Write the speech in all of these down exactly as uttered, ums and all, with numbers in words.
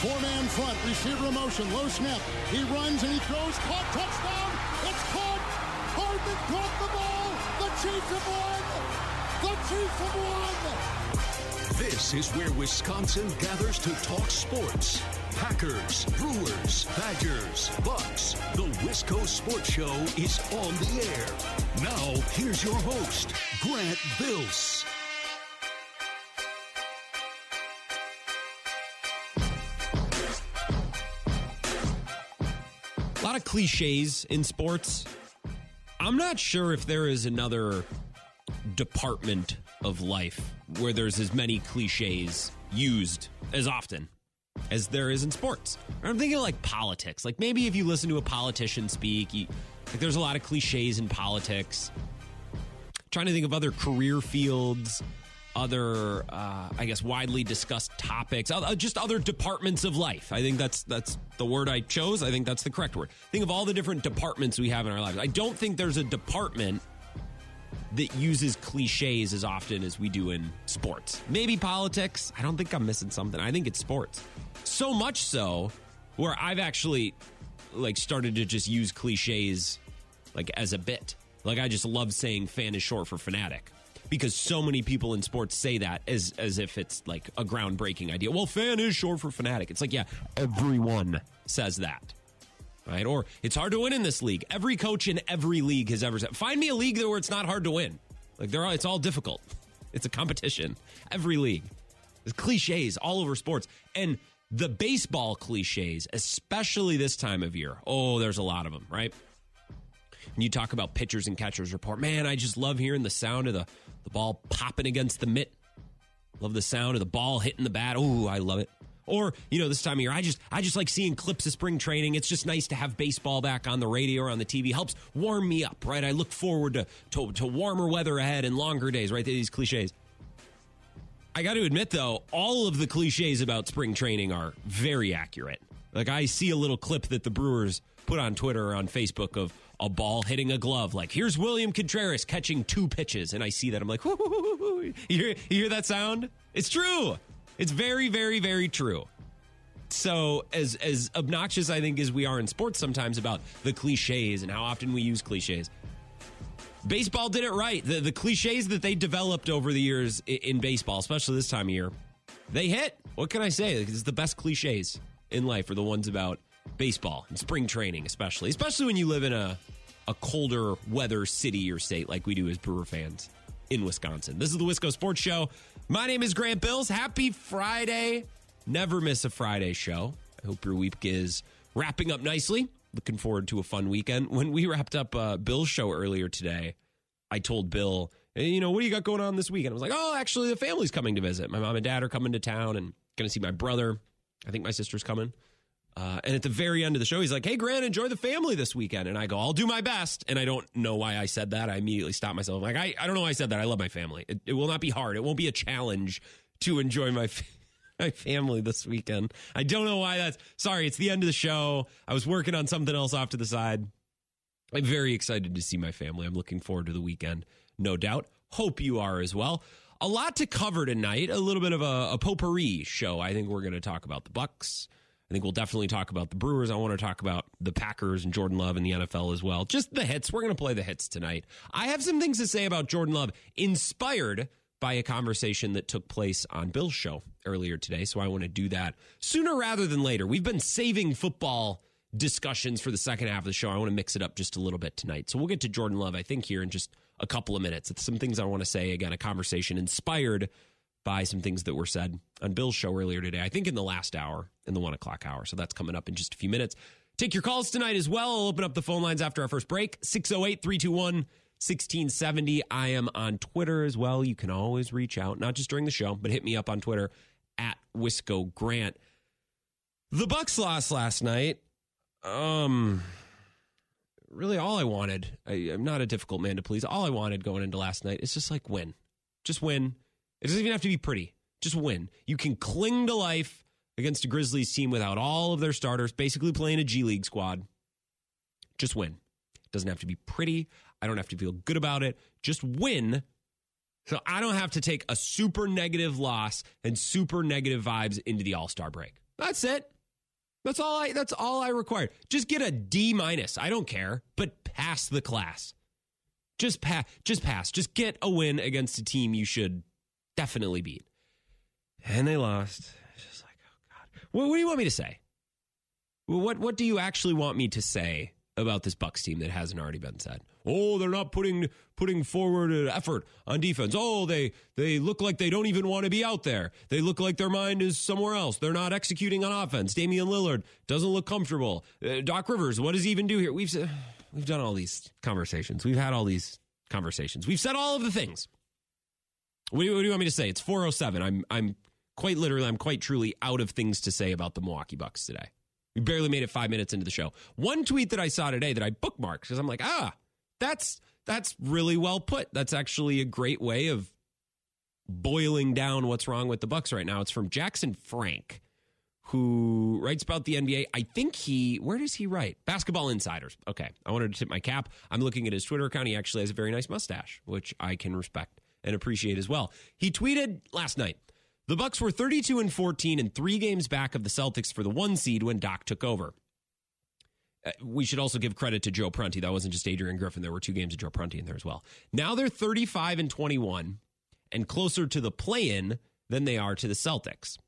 Four-man front, receiver in motion, low snap. He runs and he throws. Caught, touchdown. It's caught. Hardman caught the ball. The Chiefs have won. The Chiefs have won. This is where Wisconsin gathers to talk sports. Packers, Brewers, Badgers, Bucks. The Wisco Sports Show is on the air. Now, here's your host, Grant Bills. A lot of cliches in sports. I'm not sure if there is another department of life where there's as many cliches used as often as there is in sports. I'm thinking like politics. Like maybe if you listen to a politician speak, you, like there's a lot of cliches in politics. I'm trying to think of other career fields, other, uh, I guess, widely discussed topics, uh, just other departments of life. I think that's that's the word I chose. I think that's the correct word. Think of all the different departments we have in our lives. I don't think there's a department that uses cliches as often as we do in sports. Maybe politics. I don't think I'm missing something. I think it's sports. So much so where I've actually like started to just use cliches like as a bit. Like I just love saying fan is short for fanatic, because so many people in sports say that as as if it's like a groundbreaking idea. Well, fan is short for fanatic. It's like, yeah, everyone says that, right? Or it's hard to win in this league. Every coach in every league has ever said. Find me a league where it's not hard to win. Like they're all, it's all difficult. It's a competition. Every league. There's cliches all over sports. And the baseball cliches, especially this time of year. Oh, there's a lot of them, right? And you talk about pitchers and catchers report. Man, I just love hearing the sound of the, the ball popping against the mitt. Love the sound of the ball hitting the bat. Ooh, I love it. Or, you know, this time of year, I just I just like seeing clips of spring training. It's just nice to have baseball back on the radio or on the T V. Helps warm me up, right? I look forward to, to, to warmer weather ahead and longer days, right? These cliches. I got to admit, though, all of the cliches about spring training are very accurate. Like, I see a little clip that the Brewers put on Twitter or on Facebook of a ball hitting a glove. Like, here's William Contreras catching two pitches. And I see that. I'm like, whoo. You hear, you hear that sound? It's true. It's very, very, very true. So as as obnoxious, I think, as we are in sports sometimes about the cliches and how often we use cliches, baseball did it right. The, the cliches that they developed over the years in, in baseball, especially this time of year, they hit. What can I say? It's the best cliches in life are the ones about baseball and spring training, especially, especially when you live in a, a colder weather city or state like we do as Brewer fans in Wisconsin. This is the Wisco Sports Show. My name is Grant Bills. Happy Friday. Never miss a Friday show. I hope your week is wrapping up nicely. Looking forward to a fun weekend. When we wrapped up uh, Bill's show earlier today, I told Bill, hey, you know, what do you got going on this weekend? I was like, oh, actually, the family's coming to visit. My mom and dad are coming to town and going to see my brother. I think my sister's coming. Uh, and at the very end of the show, he's like, hey, Grant, enjoy the family this weekend. And I go, I'll do my best. And I don't know why I said that. I immediately stopped myself. I'm like, I, I don't know why I said that. I love my family. It, it will not be hard. It won't be a challenge to enjoy my, f- my family this weekend. I don't know why that's... Sorry, it's the end of the show. I was working on something else off to the side. I'm very excited to see my family. I'm looking forward to the weekend, no doubt. Hope you are as well. A lot to cover tonight. A little bit of a, a potpourri show. I think we're going to talk about the Bucks. I think we'll definitely talk about the Brewers. I want to talk about the Packers and Jordan Love and the N F L as well. Just the hits. We're going to play the hits tonight. I have some things to say about Jordan Love, inspired by a conversation that took place on Bill's show earlier today. So I want to do that sooner rather than later. We've been saving football discussions for the second half of the show. I want to mix it up just a little bit tonight. So we'll get to Jordan Love, I think, here in just a couple of minutes. It's some things I want to say. Again, a conversation inspired by some things that were said on Bill's show earlier today, I think in the last hour, in the one o'clock hour. So that's coming up in just a few minutes. Take your calls tonight as well. I'll open up the phone lines after our first break. six oh eight, three two one, one six seven oh. I am on Twitter as well. You can always reach out, not just during the show, but hit me up on Twitter at Wisco Grant. The Bucks lost last night. Um, really all I wanted, I, I'm not a difficult man to please. All I wanted going into last night is just like win, just win. It doesn't even have to be pretty. Just win. You can cling to life against a Grizzlies team without all of their starters, basically playing a G League squad. Just win. It doesn't have to be pretty. I don't have to feel good about it. Just win. So I don't have to take a super negative loss and super negative vibes into the All-Star break. That's it. That's all I that's all I required. Just get a D minus. I don't care, but pass the class. Just pass, just pass. Just get a win against a team you should definitely beat. And they lost. Just like, oh God. What, what do you want me to say? What what do you actually want me to say about this Bucks team that hasn't already been said? Oh, they're not putting putting forward an effort on defense. Oh, they they look like they don't even want to be out there. They look like their mind is somewhere else. They're not executing on offense. Damian Lillard doesn't look comfortable. Uh, Doc Rivers, what does he even do here? We've we've done all these conversations. We've had all these conversations. We've said all of the things. What do you, what do you want me to say? It's four oh seven. I'm I'm quite literally, I'm quite truly out of things to say about the Milwaukee Bucks today. We barely made it five minutes into the show. One tweet that I saw today that I bookmarked because I'm like, ah, that's that's really well put. That's actually a great way of boiling down what's wrong with the Bucks right now. It's from Jackson Frank, who writes about the N B A. I think he, where does he write? Basketball Insiders. Okay, I wanted to tip my cap. I'm looking at his Twitter account. He actually has a very nice mustache, which I can respect and appreciate as well. He tweeted last night, the Bucks were thirty-two and fourteen and three games back of the Celtics for the one seed when Doc took over. Uh, we should also give credit to Joe Prunty. That wasn't just Adrian Griffin. There were two games of Joe Prunty in there as well. Now they're thirty-five and twenty-one and closer to the play-in than they are to the Celtics.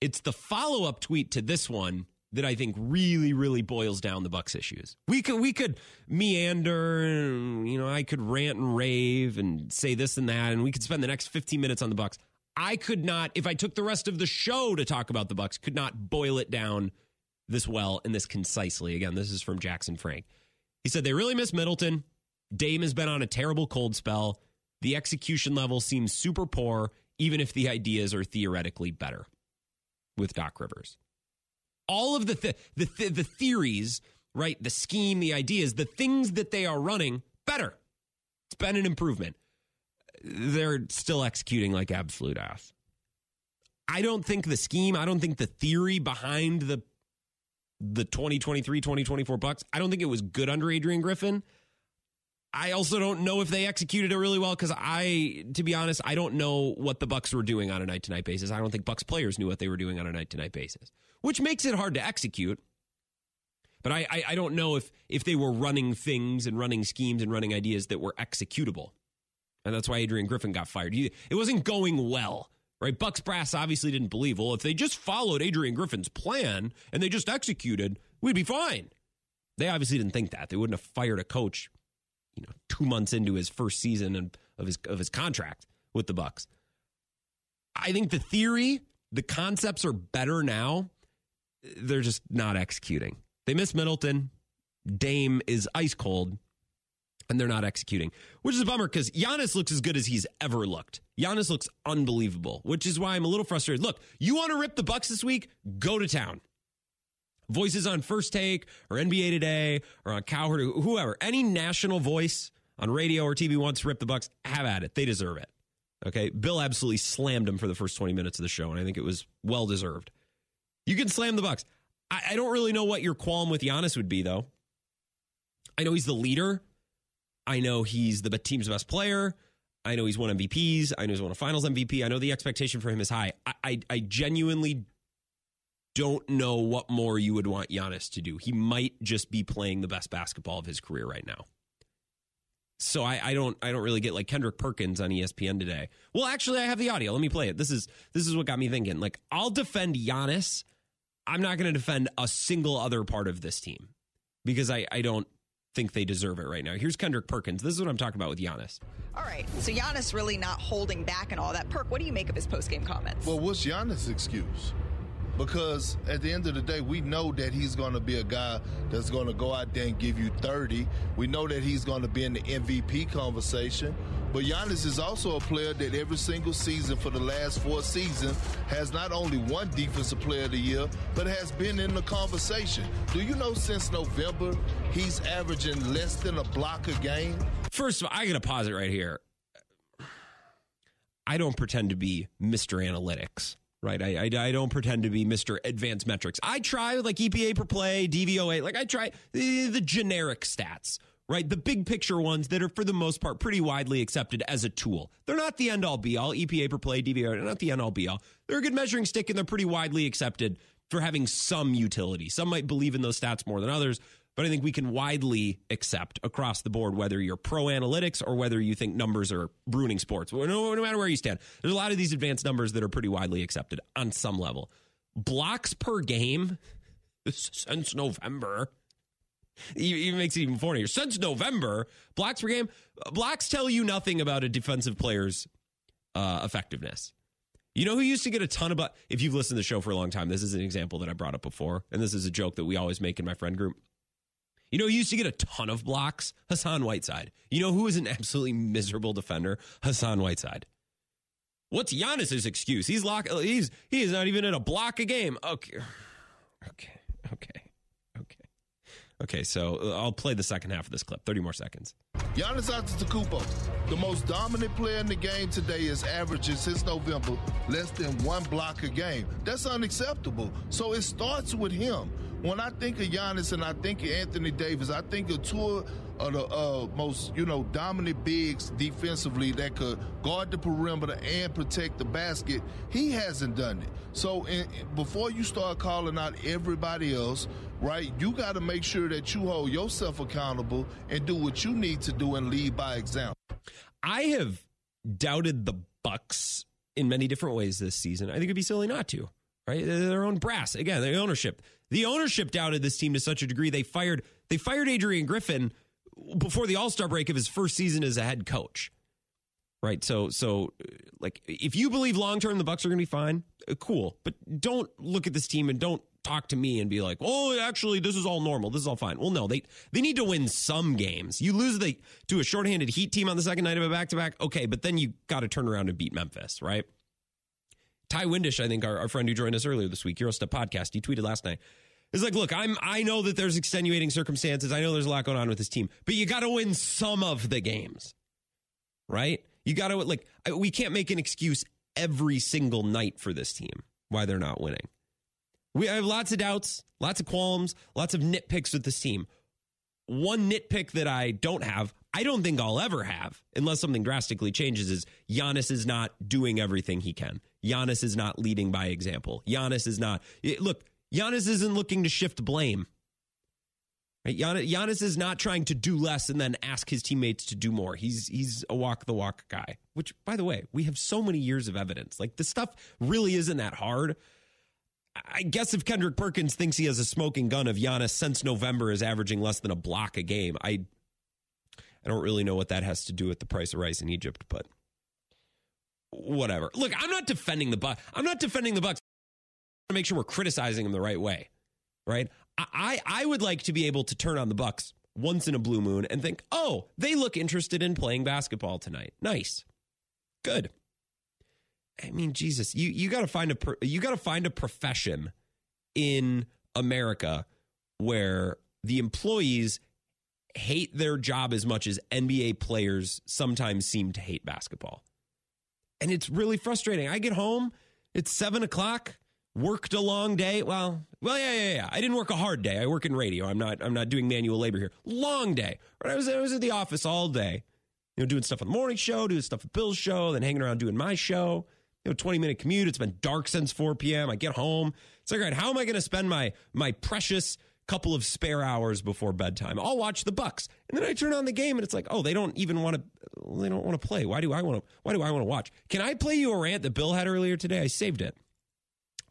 It's the follow-up tweet to this one that I think really, really boils down the Bucks issues. We could we could meander, you know, I could rant and rave and say this and that, and we could spend the next fifteen minutes on the Bucks. I could not, if I took the rest of the show to talk about the Bucks, could not boil it down this well and this concisely. Again, this is from Jackson Frank. He said, they really miss Middleton. Dame has been on a terrible cold spell. The execution level seems super poor, even if the ideas are theoretically better with Doc Rivers. All of the th- the, th- the theories, right, the scheme, the ideas, the things that they are running, better. It's been an improvement. They're still executing like absolute ass. I don't think the scheme, I don't think the theory behind the the twenty twenty-three twenty twenty-four Bucks, I don't think it was good under Adrian Griffin. I also don't know if they executed it really well because I, to be honest, I don't know what the Bucks were doing on a night-to-night basis. I don't think Bucks players knew what they were doing on a night-to-night basis, which makes it hard to execute. But I, I, I don't know if if they were running things and running schemes and running ideas that were executable. And that's why Adrian Griffin got fired. He, it wasn't going well, right? Bucks brass obviously didn't believe, well, if they just followed Adrian Griffin's plan and they just executed, we'd be fine. They obviously didn't think that. They wouldn't have fired a coach, you know, two months into his first season and of his of his contract with the Bucks. I think the theory, the concepts are better now. They're just not executing. They miss Middleton. Dame is ice cold. And they're not executing, which is a bummer because Giannis looks as good as he's ever looked. Giannis looks unbelievable, which is why I'm a little frustrated. Look, you want to rip the Bucks this week? Go to town. Voices on First Take or N B A Today or on Cowherd or whoever. Any national voice on radio or T V wants to rip the Bucks, have at it. They deserve it. Okay, Bill absolutely slammed him for the first twenty minutes of the show, and I think it was well-deserved. You can slam the Bucks. I, I don't really know what your qualm with Giannis would be, though. I know he's the leader. I know he's the team's best player. I know he's won M V Ps. I know he's won a finals M V P. I know the expectation for him is high. I, I, I genuinely don't know what more you would want Giannis to do. He might just be playing the best basketball of his career right now. So I, I don't I don't really get like Kendrick Perkins on E S P N today. Well, actually, I have the audio. Let me play it. This is this is what got me thinking. Like, I'll defend Giannis. I'm not going to defend a single other part of this team because I, I don't think they deserve it right now. Here's Kendrick Perkins. This is what I'm talking about with Giannis. All right, so Giannis really not holding back and all that. Perk, what do you make of his post-game comments? Well, what's Giannis' excuse? Because at the end of the day, we know that he's going to be a guy that's going to go out there and give you thirty. We know that he's going to be in the M V P conversation. But Giannis is also a player that every single season for the last four seasons has not only won Defensive Player of the Year, but has been in the conversation. Do you know since November he's averaging less than a block a game? First of all, I got to pause it right here. I don't pretend to be Mister Analytics. Right, I, I I don't pretend to be Mister Advanced Metrics. I try like E P A per play, D V O A, like I try the, the generic stats, right? The big picture ones that are for the most part pretty widely accepted as a tool. They're not the end all be all. E P A per play, D V O A, they're not the end all be all. They're a good measuring stick and they're pretty widely accepted for having some utility. Some might believe in those stats more than others, but I think we can widely accept across the board, whether you're pro analytics or whether you think numbers are ruining sports. No, no matter where you stand, there's a lot of these advanced numbers that are pretty widely accepted on some level. Blocks per game since November. It makes it even funnier. Since November, blocks per game. Blocks tell you nothing about a defensive player's uh, effectiveness. You know who used to get a ton of, if you've listened to the show for a long time, this is an example that I brought up before, and this is a joke that we always make in my friend group. You know, he used to get a ton of blocks. Hassan Whiteside. You know who is an absolutely miserable defender? Hassan Whiteside. What's Giannis's excuse? He's lock. He's he is not even in a block a game. Okay, okay, okay, okay, okay. So I'll play the second half of this clip. Thirty more seconds. Giannis Antetokounmpo, the most dominant player in the game today, is averaging since November less than one block a game. That's unacceptable. So it starts with him. When I think of Giannis and I think of Anthony Davis, I think of two of the uh, most, you know, dominant bigs defensively that could guard the perimeter and protect the basket. He hasn't done it. So in, before you start calling out everybody else, right, you got to make sure that you hold yourself accountable and do what you need to do and lead by example. I have doubted the Bucks in many different ways this season. I think it'd be silly not to, right? Their own brass. Again, their ownership. The ownership doubted this team to such a degree they fired they fired Adrian Griffin before the All-Star break of his first season as a head coach. Right? So so like if you believe long term the Bucks are going to be fine, cool. But don't look at this team and don't talk to me and be like, oh, actually, this is all normal. This is all fine. Well, no, they they need to win some games. You lose the, to a shorthanded Heat team on the second night of a back-to-back. Okay, but then you got to turn around and beat Memphis, right? Ty Windisch, I think, our, our friend who joined us earlier this week, Eurostep Podcast, he tweeted last night. It's like, look, I'm, I know that there's extenuating circumstances. I know there's a lot going on with this team, but you got to win some of the games, right? You got to, like, we can't make an excuse every single night for this team why they're not winning. We have lots of doubts, lots of qualms, lots of nitpicks with this team. One nitpick that I don't have, I don't think I'll ever have, unless something drastically changes, is Giannis is not doing everything he can. Giannis is not leading by example. Giannis is not... Look, Giannis isn't looking to shift blame. Right? Giannis is not trying to do less and then ask his teammates to do more. He's he's a walk-the-walk guy, which, by the way, we have so many years of evidence. Like, this stuff really isn't that hard. I guess if Kendrick Perkins thinks he has a smoking gun of Giannis since November is averaging less than a block a game, I I don't really know what that has to do with the price of rice in Egypt, but whatever. Look, I'm not defending the Bucks. I'm not defending the Bucks. I want to make sure we're criticizing them the right way, right? I, I, I would like to be able to turn on the Bucks once in a blue moon and think, oh, they look interested in playing basketball tonight. Nice. Good. I mean, Jesus, you you got to find a you got to find a profession in America where the employees hate their job as much as N B A players sometimes seem to hate basketball. And it's really frustrating. I get home, it's seven o'clock, worked a long day. Well, well, yeah, yeah, yeah. I didn't work a hard day. I work in radio. I'm not I'm not doing manual labor here. Long day. I was I was at the office all day, you know, doing stuff on the morning show, doing stuff with Bill's show, then hanging around doing my show. You know, twenty-minute commute. It's been dark since four p.m. I get home. It's like, all right, how am I going to spend my my precious couple of spare hours before bedtime? I'll watch the Bucks, and then I turn on the game, and it's like, oh, they don't even want to. They don't want to play. Why do I want to? Why do I want to watch? Can I play you a rant that Bill had earlier today? I saved it.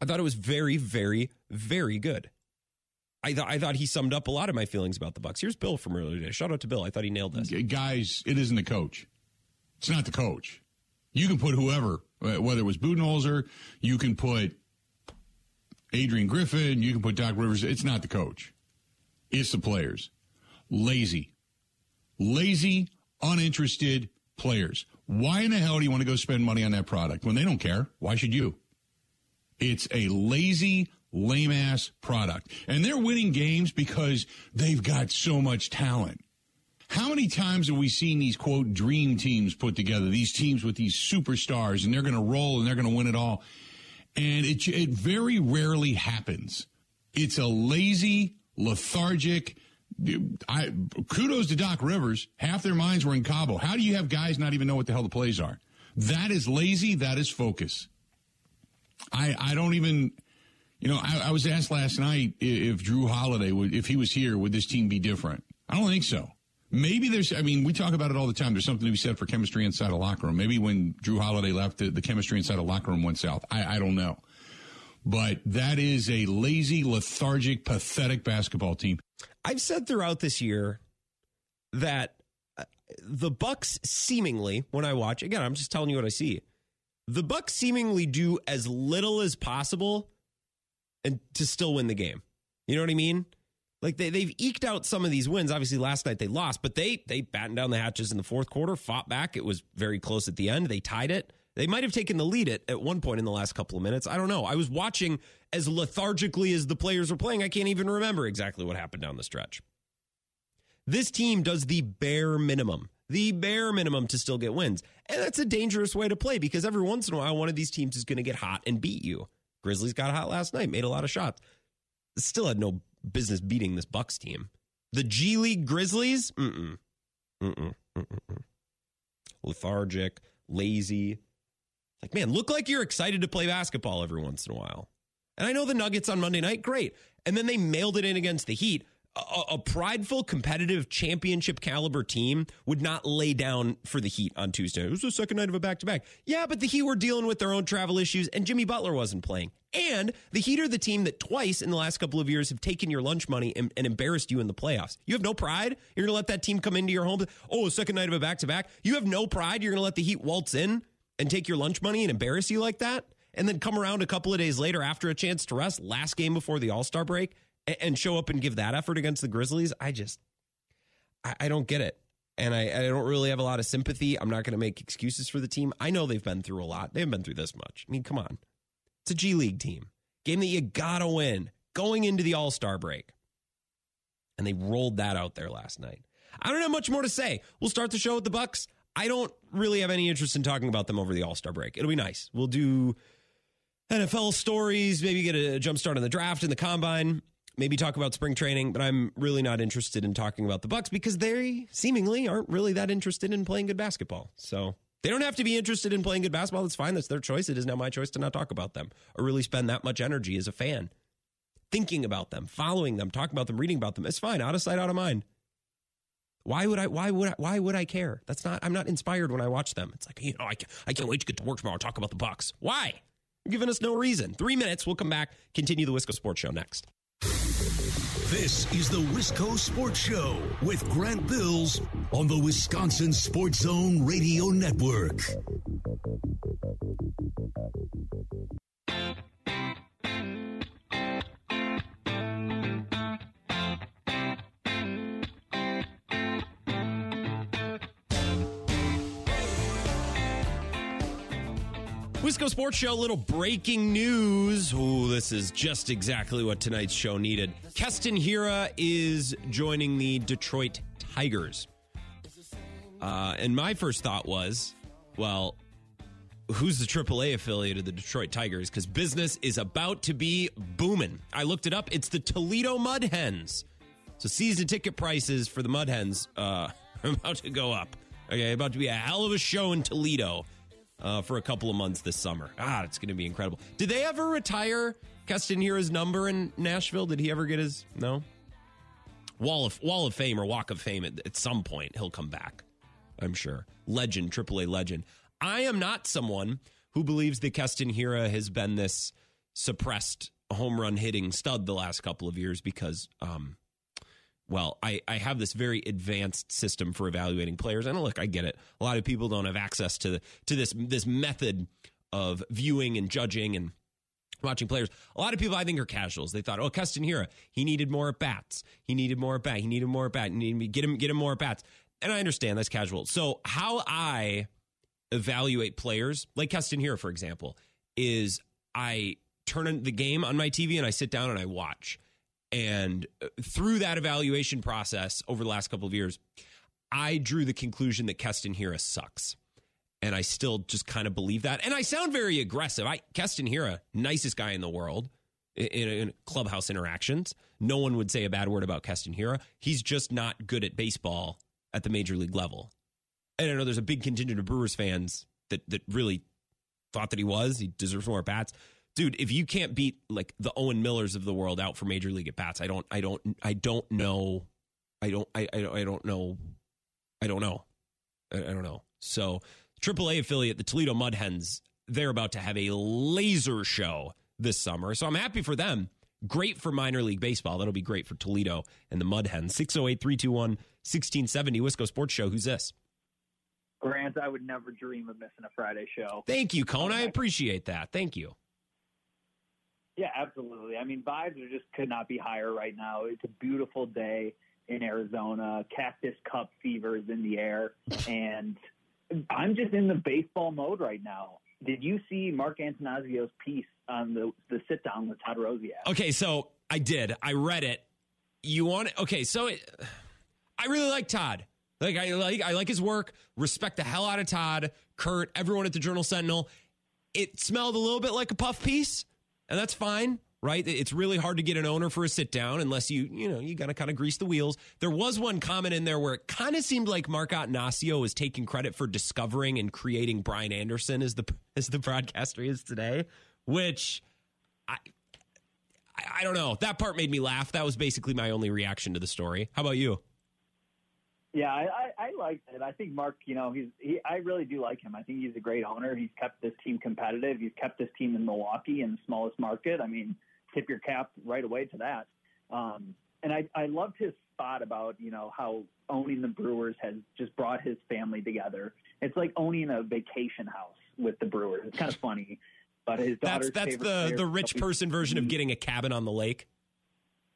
I thought it was very, very, very good. I thought I thought he summed up a lot of my feelings about the Bucks. Here's Bill from earlier today. Shout out to Bill. I thought he nailed this. Guys, it isn't the coach. It's not the coach. You can put whoever. Whether it was Budenholzer, you can put Adrian Griffin, you can put Doc Rivers. It's not the coach. It's the players. Lazy. Lazy, uninterested players. Why in the hell do you want to go spend money on that product when they don't care? Why should you? It's a lazy, lame-ass product. And they're winning games because they've got so much talent. How many times have we seen these, quote, dream teams put together, these teams with these superstars, and they're going to roll and they're going to win it all? And it, it very rarely happens. It's a lazy, lethargic, I, kudos to Doc Rivers. Half their minds were in Cabo. How do you have guys not even know what the hell the plays are? That is lazy. That is focus. I, I don't even, You know, I, I was asked last night if Drew Holiday, would, if he was here, would this team be different? I don't think so. Maybe there's, I mean, we talk about it all the time. There's something to be said for chemistry inside a locker room. Maybe when Drew Holiday left, the, the chemistry inside a locker room went south. I, I don't know. But that is a lazy, lethargic, pathetic basketball team. I've said throughout this year that the Bucks seemingly, when I watch, again, I'm just telling you what I see. The Bucks seemingly do as little as possible and to still win the game. You know what I mean? Like, they, they've eked out some of these wins. Obviously, last night they lost, but they they battened down the hatches in the fourth quarter, fought back. It was very close at the end. They tied it. They might have taken the lead at, at one point in the last couple of minutes. I don't know. I was watching as lethargically as the players were playing. I can't even remember exactly what happened down the stretch. This team does the bare minimum, the bare minimum to still get wins. And that's a dangerous way to play because every once in a while, one of these teams is going to get hot and beat you. Grizzlies got hot last night, made a lot of shots. Still had no business beating this Bucks team. The G League Grizzlies? Mm-mm. Mm-mm. Mm-mm. Lethargic, lazy. Like, man, look like you're excited to play basketball every once in a while. And I know the Nuggets on Monday night, great. And then they mailed it in against the Heat. A, a prideful, competitive, championship-caliber team would not lay down for the Heat on Tuesday. It was the second night of a back-to-back. Yeah, but the Heat were dealing with their own travel issues, and Jimmy Butler wasn't playing. And the Heat are the team that twice in the last couple of years have taken your lunch money and, and embarrassed you in the playoffs. You have no pride? You're going to let that team come into your home? Oh, second night of a back-to-back? You have no pride? You're going to let the Heat waltz in and take your lunch money and embarrass you like that? And then come around a couple of days later after a chance to rest, last game before the All-Star break, and show up and give that effort against the Grizzlies? I just, I, I don't get it. And I, I don't really have a lot of sympathy. I'm not going to make excuses for the team. I know they've been through a lot. They haven't been through this much. I mean, come on. It's a G League team. Game that you got to win going into the All-Star break. And they rolled that out there last night. I don't have much more to say. We'll start the show with the Bucks. I don't really have any interest in talking about them over the All-Star break. It'll be nice. We'll do N F L stories, maybe get a jump start on the draft and the combine. Maybe talk about spring training, but I'm really not interested in talking about the Bucks because they seemingly aren't really that interested in playing good basketball. So they don't have to be interested in playing good basketball. That's fine. That's their choice. It is now my choice to not talk about them or really spend that much energy as a fan thinking about them, following them, talking about them, reading about them. It's fine. Out of sight, out of mind. Why would I, why would I, why would I care? That's not, I'm not inspired when I watch them. It's like, you know, I can't, I can't wait to get to work tomorrow and talk about the Bucks. Why? You're giving us no reason. Three minutes. We'll come back. Continue the Wisco Sports Show next. This is the Wisco Sports Show with Grant Bills on the Wisconsin Sports Zone Radio Network. Wisco Sports Show, little breaking news. Ooh, this is just exactly what tonight's show needed. Keston Hiura is joining the Detroit Tigers. Uh, and my first thought was, well, who's the triple A affiliate of the Detroit Tigers? Because business is about to be booming. I looked it up. It's the Toledo Mud Hens. So season ticket prices for the Mud Hens uh, are about to go up. Okay, about to be a hell of a show in Toledo. Uh, for a couple of months this summer. Ah, it's going to be incredible. Did they ever retire Keston Hira's number in Nashville? Did he ever get his? No? Wall of Wall of Fame or Walk of Fame at, at some point. He'll come back, I'm sure. Legend, triple A legend. I am not someone who believes that Keston Hiura has been this suppressed home run hitting stud the last couple of years because, um, well, I, I have this very advanced system for evaluating players. And look, I get it. A lot of people don't have access to to this this method of viewing and judging and watching players. A lot of people, I think, are casuals. They thought, oh, Keston Hiura, he needed more at bats. He needed more at bat. He needed more at bat. Get him, get him more at bats. And I understand that's casual. So how I evaluate players, like Keston Hiura, for example, is I turn the game on my T V and I sit down and I watch. And through that evaluation process over the last couple of years, I drew the conclusion that Keston Hiura sucks. And I still just kind of believe that. And I sound very aggressive. I Keston Hiura, nicest guy in the world in, in clubhouse interactions. No one would say a bad word about Keston Hiura. He's just not good at baseball at the major league level. And I know there's a big contingent of Brewers fans that that really thought that he was. He deserves more at bats. dude, if you can't beat like the Owen Millers of the world out for major league at bats, I don't, I don't, I don't know. I don't, I, I don't, I don't know. I don't know. I, I don't know. So triple A affiliate, the Toledo Mud Hens, they're about to have a laser show this summer. So I'm happy for them. Great for minor league baseball. That'll be great for Toledo and the Mud Hens. six oh eight, three two one, one six seven oh, Wisco Sports Show. Who's this? Grant, I would never dream of missing a Friday show. Thank you, Cone. I appreciate that. Thank you. Yeah, absolutely. I mean, vibes are just could not be higher right now. It's a beautiful day in Arizona. Cactus Cup fever is in the air. And I'm just in the baseball mode right now. Did you see Mark Antanasio's piece on the, the sit-down with Todd Rosiak? Okay, so I did. I read it. You want it? Okay, so it, I really like Todd. Like I like I like his work. Respect the hell out of Todd, Kurt, everyone at the Journal Sentinel. It smelled a little bit like a puff piece, and that's fine, right? It's really hard to get an owner for a sit-down unless you, you know, you got to kind of grease the wheels. There was one comment in there where it kind of seemed like Mark Attanasio was taking credit for discovering and creating Brian Anderson as the as the broadcaster he is today, which I, I I don't know. That part made me laugh. That was basically my only reaction to the story. How about you? Yeah, I, I liked it. I think Mark, you know, he's he, I really do like him. I think he's a great owner. He's kept this team competitive. He's kept this team in Milwaukee in the smallest market. I mean, tip your cap right away to that. Um, and I, I loved his spot about, you know, how owning the Brewers has just brought his family together. It's like owning a vacation house with the Brewers. It's kind of funny. But his daughter's That's, that's the, the rich person version of getting a cabin on the lake?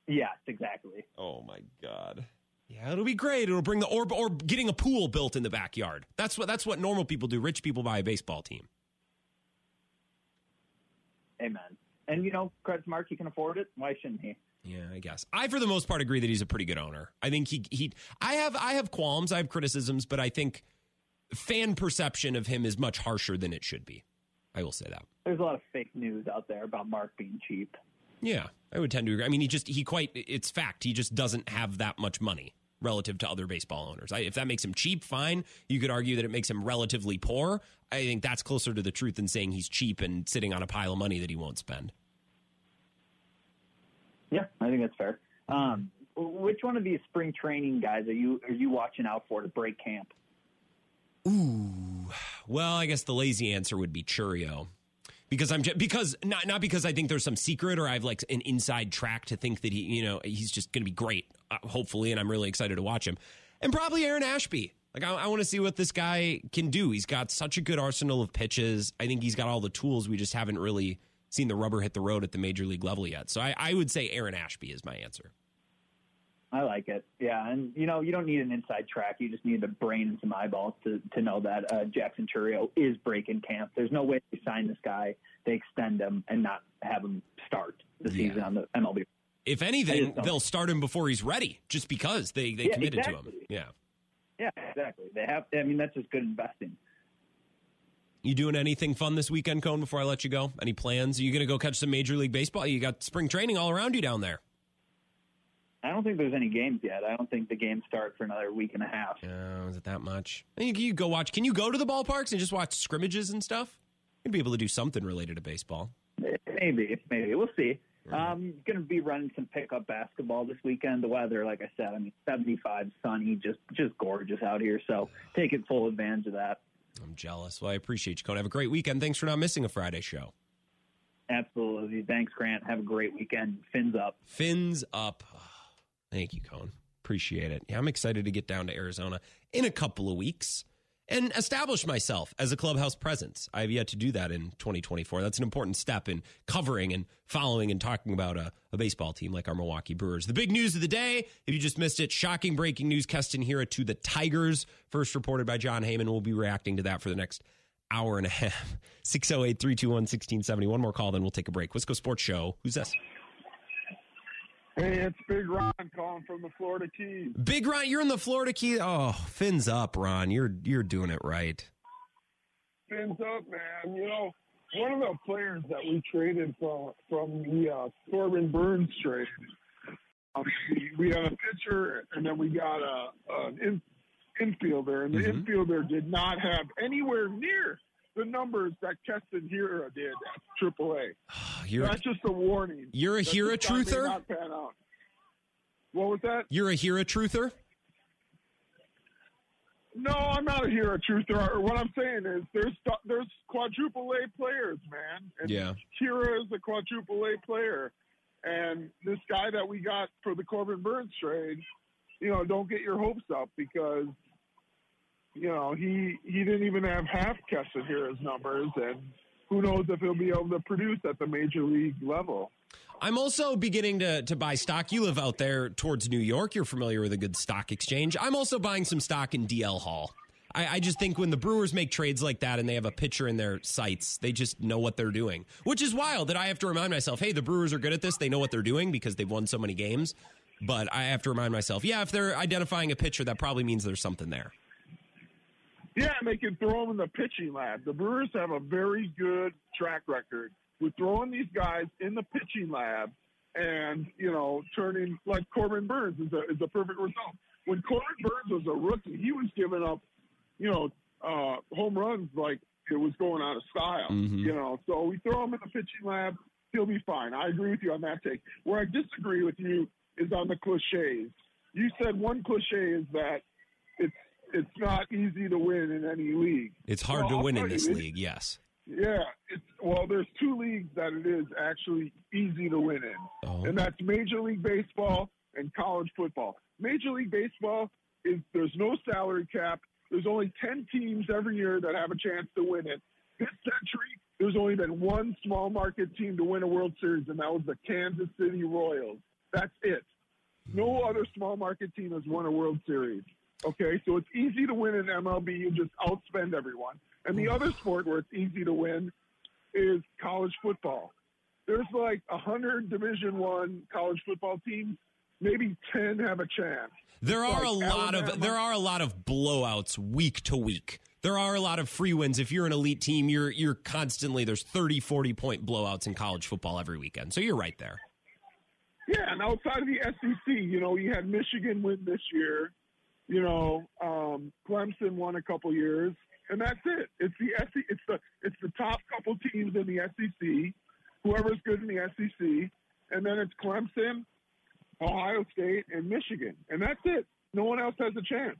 Yes, exactly. Oh, my God. Yeah, it'll be great. It'll bring the or or getting a pool built in the backyard. That's what that's what normal people do. Rich people buy a baseball team. Amen. And you know, credit to Mark, he can afford it. Why shouldn't he? Yeah, I guess. I for the most part agree that he's a pretty good owner. I think he he I have I have qualms, I have criticisms, but I think fan perception of him is much harsher than it should be. I will say that. There's a lot of fake news out there about Mark being cheap. Yeah, I would tend to agree. I mean, he just he quite it's fact. He just doesn't have that much money relative to other baseball owners. I, if that makes him cheap, fine. You could argue that it makes him relatively poor. I think that's closer to the truth than saying he's cheap and sitting on a pile of money that he won't spend. Yeah, I think that's fair. Um, which one of these spring training guys are you are you watching out for to break camp? Ooh, well, I guess the lazy answer would be Churio. Because I'm because not not because I think there's some secret or I have like an inside track to think that he you know he's just going to be great uh, hopefully, and I'm really excited to watch him, and probably Aaron Ashby. Like I, I want to see what this guy can do. He's got such a good arsenal of pitches. I think he's got all the tools. We just haven't really seen the rubber hit the road at the major league level yet. So I, I would say Aaron Ashby is my answer. I like it. Yeah, and you know you don't need an inside track. You just need the brain and some eyeballs to to know that uh, Jackson Churio is breaking camp. There's no way they sign this guy, they extend him, and not have him start the yeah. season on the M L B. If anything, they'll start him before he's ready, just because they they yeah, committed exactly. to him. Yeah, yeah, exactly. They have. I mean, that's just good investing. You doing anything fun this weekend, Cone? Before I let you go, any plans? Are you going to go catch some Major League Baseball? You got spring training all around you down there. I don't think there's any games yet. I don't think the games start for another week and a half. Oh, is it that much? I think you go watch. Can you go to the ballparks and just watch scrimmages and stuff? You'd be able to do something related to baseball. Maybe, maybe we'll see. I'm right. um, going to be running some pickup basketball this weekend. The weather, like I said, I mean, seventy-five, sunny, just just gorgeous out here. So taking full advantage of that. I'm jealous. Well, I appreciate you, Cone. Have a great weekend. Thanks for not missing a Friday show. Absolutely. Thanks, Grant. Have a great weekend. Fins up. Fins up. Thank you, Cone. Appreciate it. Yeah, I'm excited to get down to Arizona in a couple of weeks and establish myself as a clubhouse presence. I have yet to do that in twenty twenty-four. That's an important step in covering and following and talking about a, a baseball team like our Milwaukee Brewers. The big news of the day, if you just missed it, shocking breaking news, Keston Hiura to the Tigers, first reported by John Heyman. We'll be reacting to that for the next hour and a half. six oh eight, three two one, one six seven oh. One more call, then we'll take a break. Wisco Sports Show. Who's this? Hey, it's Big Ron calling from the Florida Keys. Big Ron, you're in the Florida Keys. Oh, fins up, Ron. You're you're doing it right. Fins up, man. You know, one of the players that we traded from from the uh, Corbin Burns trade, um, we had a pitcher, and then we got a, an in, infielder, and the mm-hmm. infielder did not have anywhere near the numbers that Keston Hiura did at triple A. You're, That's just a warning. You're a Hiura truther? Not pan out. What was that? You're a Hiura truther? No, I'm not a Hiura truther. What I'm saying is there's there's quadruple A players, man. And yeah. Hiura is a quadruple A player. And this guy that we got for the Corbin Burns trade, you know, don't get your hopes up because, you know, he he didn't even have half Keston Hiura's numbers, and who knows if he'll be able to produce at the major league level. I'm also beginning to, to buy stock. You live out there towards New York. You're familiar with a good stock exchange. I'm also buying some stock in D L Hall. I, I just think when the Brewers make trades like that and they have a pitcher in their sights, they just know what they're doing, which is wild that I have to remind myself, hey, the Brewers are good at this. They know what they're doing because they've won so many games. But I have to remind myself, yeah, if they're identifying a pitcher, that probably means there's something there. Yeah, and they can throw them in the pitching lab. The Brewers have a very good track record with throwing these guys in the pitching lab and, you know, turning, like Corbin Burns is a, is a perfect result. When Corbin Burns was a rookie, he was giving up, you know, uh, home runs like it was going out of style, mm-hmm. you know. So we throw him in the pitching lab, he'll be fine. I agree with you on that take. Where I disagree with you is on the cliches. You said one cliche is that it's, It's not easy to win in any league. It's hard well, to I'll win in this it, league, yes. Yeah. It's, well, there's two leagues that it is actually easy to win in, oh. and that's Major League Baseball and college football. Major League Baseball, is there's no salary cap. There's only ten teams every year that have a chance to win it. This century, there's only been one small market team to win a World Series, and that was the Kansas City Royals. That's it. No other small market team has won a World Series. Okay, so it's easy to win in M L B. You just outspend everyone. And the other sport where it's easy to win is college football. There's like one hundred Division I college football teams. Maybe ten have a chance. There are like a lot Alabama. of there are a lot of blowouts week to week. There are a lot of free wins. If you're an elite team, you're you're constantly there's thirty, forty point blowouts in college football every weekend. So you're right there. Yeah, and outside of the S E C, you know, you had Michigan win this year. You know, um, Clemson won a couple years, and that's it. It's the S E C, it's the it's the top couple teams in the S E C, whoever's good in the S E C, and then it's Clemson, Ohio State, and Michigan, and that's it. No one else has a chance.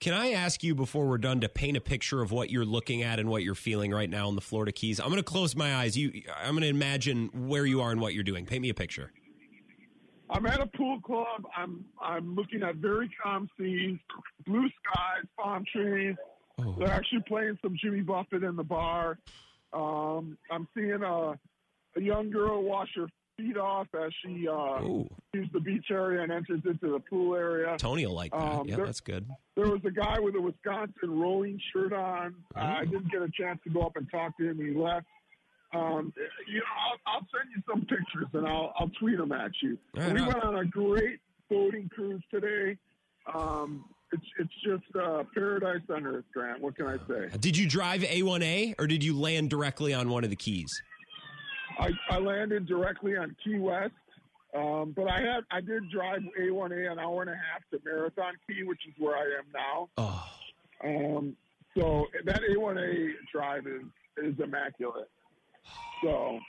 Can I ask you before we're done to paint a picture of what you're looking at and what you're feeling right now in the Florida Keys? I'm going to close my eyes. You, I'm going to imagine where you are and what you're doing. Paint me a picture. I'm at a pool club. I'm I'm looking at very calm seas, blue skies, palm trees. Oh. They're actually playing some Jimmy Buffett in the bar. Um, I'm seeing a, a young girl wash her feet off as she uh, leaves the beach area and enters into the pool area. Tony will like that. Um, yeah, there, that's good. There was a guy with a Wisconsin rolling shirt on. Oh. Uh, I didn't get a chance to go up and talk to him. He left. Um, you know, I'll, I'll send you some pictures and I'll, I'll tweet them at you. Right, we went on a great boating cruise today. Um, it's it's just uh, paradise on earth, Grant. What can I say? Did you drive A one A or did you land directly on one of the Keys? I, I landed directly on Key West, um, but I had I did drive A one A an hour and a half to Marathon Key, which is where I am now. Oh. Um, so that A one A drive is is immaculate. So,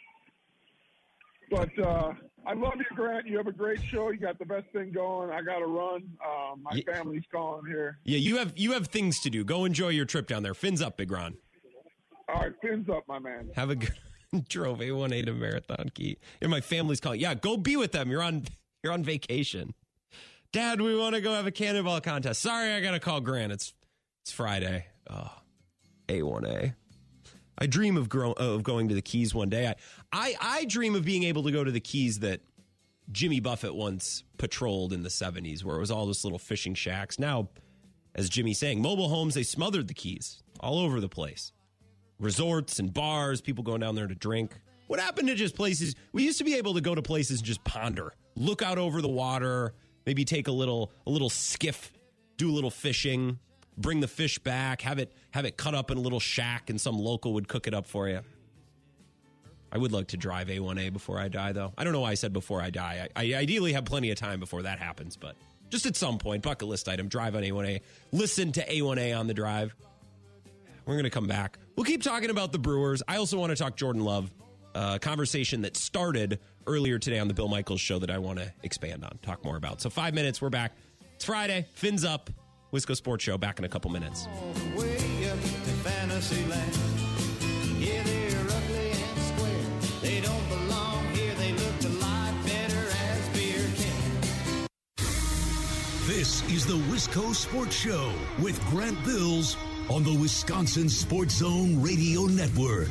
but uh, I love you, Grant. You have a great show. You got the best thing going. I got to run. Uh, my yeah. family's calling here. Yeah, you have you have things to do. Go enjoy your trip down there. Fins up, Big Ron. All right, fins up, my man. Have a good drove A one A to Marathon Key. And my family's calling. Yeah, go be with them. You're on you're on vacation. Dad, we want to go have a cannonball contest. Sorry, I got to call Grant. It's it's Friday. Oh, A one A. I dream of grow, of going to the Keys one day. I, I I dream of being able to go to the Keys that Jimmy Buffett once patrolled in the seventies, where it was all those little fishing shacks. Now, as Jimmy's saying, mobile homes, they smothered the Keys all over the place. Resorts and bars, people going down there to drink. What happened to just places? We used to be able to go to places and just ponder, look out over the water, maybe take a little a little skiff, do a little fishing. Bring the fish back, have it have it cut up in a little shack, and some local would cook it up for you. I would like to drive A one A before I die, though. I don't know why I said before I die. I, I ideally have plenty of time before that happens, but just at some point, bucket list item, drive on A one A, listen to A one A on the drive. We're going to come back. We'll keep talking about the Brewers. I also want to talk Jordan Love, a conversation that started earlier today on the Bill Michaels show that I want to expand on, talk more about. So five minutes, we're back. It's Friday, Fins Up, Wisco Sports Show, back in a couple minutes. Way up to fantasy land. Yeah, they're ugly and square. They don't belong here. They look a lot better as beer can. This is the Wisco Sports Show with Grant Bills on the Wisconsin Sports Zone Radio Network.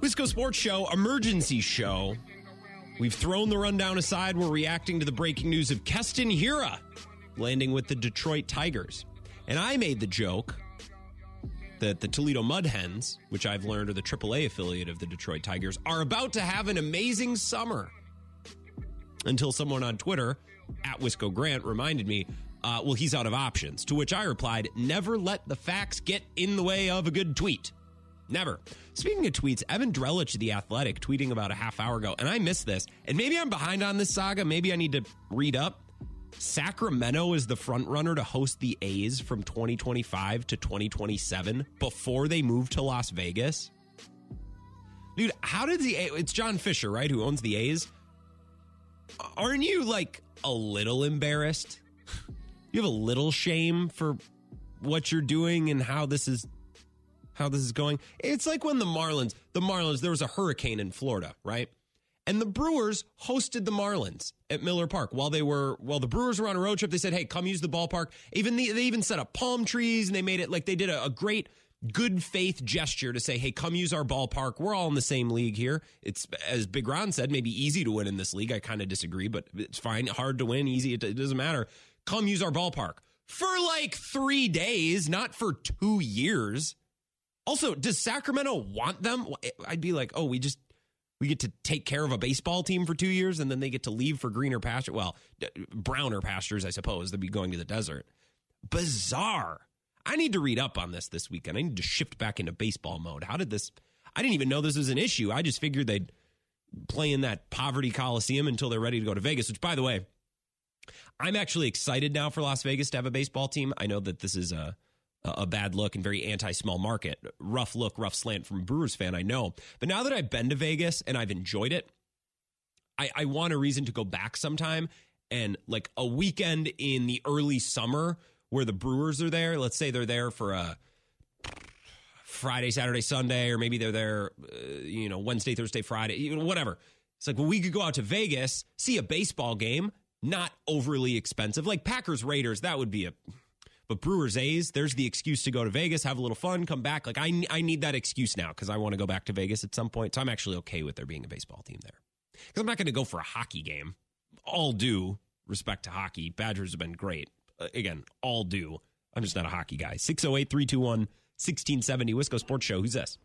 Wisco Sports Show, emergency show. We've thrown the rundown aside. We're reacting to the breaking news of Keston Hiura landing with the Detroit Tigers. And I made the joke that the Toledo Mud Hens, which I've learned are the triple A affiliate of the Detroit Tigers, are about to have an amazing summer. Until someone on Twitter, at Wisco Grant, reminded me, uh, well, he's out of options. To which I replied, never let the facts get in the way of a good tweet. Never. Speaking of tweets, Evan Drellich of The Athletic tweeting about a half hour ago, and I missed this, and maybe I'm behind on this saga. Maybe I need to read up. Sacramento is the frontrunner to host the A's from twenty twenty-five to twenty twenty-seven before they move to Las Vegas. Dude, how did the A's... It's John Fisher, right, who owns the A's. Aren't you, like, a little embarrassed? You have a little shame for what you're doing and how this is... how this is going. It's like when the Marlins, the Marlins, there was a hurricane in Florida, right? And the Brewers hosted the Marlins at Miller Park while they were, while the Brewers were on a road trip. They said, hey, come use the ballpark. Even the, they even set up palm trees and they made it like they did a, a great good faith gesture to say, hey, come use our ballpark. We're all in the same league here. It's, as Big Ron said, maybe easy to win in this league. I kind of disagree, but it's fine. Hard to win, easy. It, it doesn't matter. Come use our ballpark for like three days, not for two years. Also, does Sacramento want them? I'd be like, oh, we just, we get to take care of a baseball team for two years and then they get to leave for greener pasture. Well, browner pastures, I suppose. They'd be going to the desert. Bizarre. I need to read up on this this weekend. I need to shift back into baseball mode. How did this, I didn't even know this was an issue. I just figured they'd play in that poverty coliseum until they're ready to go to Vegas, which, by the way, I'm actually excited now for Las Vegas to have a baseball team. I know that this is a, a bad look and very anti-small market. Rough look, rough slant from a Brewers fan, I know. But now that I've been to Vegas and I've enjoyed it, I, I want a reason to go back sometime. And like a weekend in the early summer where the Brewers are there, let's say they're there for a Friday, Saturday, Sunday, or maybe they're there, uh, you know, Wednesday, Thursday, Friday, you know, whatever. It's like, well, we could go out to Vegas, see a baseball game, not overly expensive. Like Packers, Raiders, that would be a... But Brewers A's, there's the excuse to go to Vegas, have a little fun, come back. Like, I I need that excuse now because I want to go back to Vegas at some point. So I'm actually okay with there being a baseball team there. Because I'm not going to go for a hockey game. All due respect to hockey. Badgers have been great. Uh, again, all due. I'm just not a hockey guy. six oh eight, three two one, one six seven oh, Wisco Sports Show. Who's this?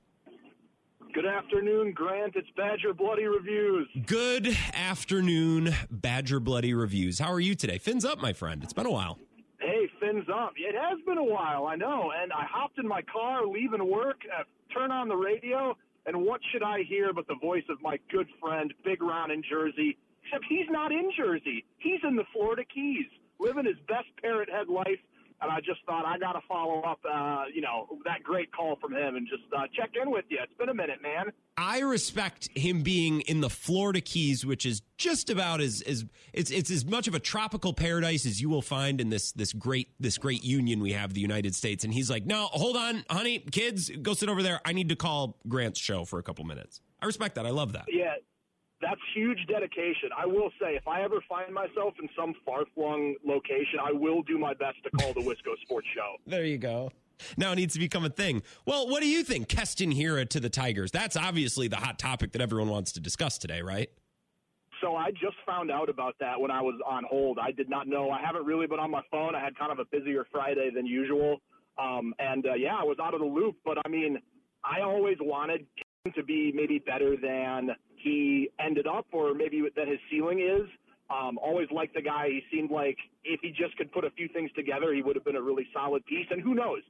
Good afternoon, Grant. It's Badger Bloody Reviews. Good afternoon, Badger Bloody Reviews. How are you today? Fins up, my friend. It's been a while. Hey, fins up. It has been a while, I know. And I hopped in my car, leaving work, uh, turn on the radio, and what should I hear but the voice of my good friend, Big Ron in Jersey? Except he's not in Jersey. He's in the Florida Keys, living his best parrot head life. And I just thought I got to follow up, uh, you know, that great call from him and just uh, check in with you. It's been a minute, man. I respect him being in the Florida Keys, which is just about as, as it's it's as much of a tropical paradise as you will find in this this great this great union we have, the United States. And he's like, no, hold on, honey, kids, go sit over there. I need to call Grant's show for a couple minutes. I respect that. I love that. Yeah. That's huge dedication. I will say, if I ever find myself in some far-flung location, I will do my best to call the Wisco Sports Show. There you go. Now it needs to become a thing. Well, what do you think? Keston Hiura to the Tigers. That's obviously the hot topic that everyone wants to discuss today, right? So I just found out about that when I was on hold. I did not know. I haven't really been on my phone. I had kind of a busier Friday than usual. Um, and, uh, yeah, I was out of the loop. But, I mean, I always wanted Keston to be maybe better than – he ended up, or maybe that his ceiling is. Um, always liked the guy. He seemed like if he just could put a few things together, he would have been a really solid piece. And who knows?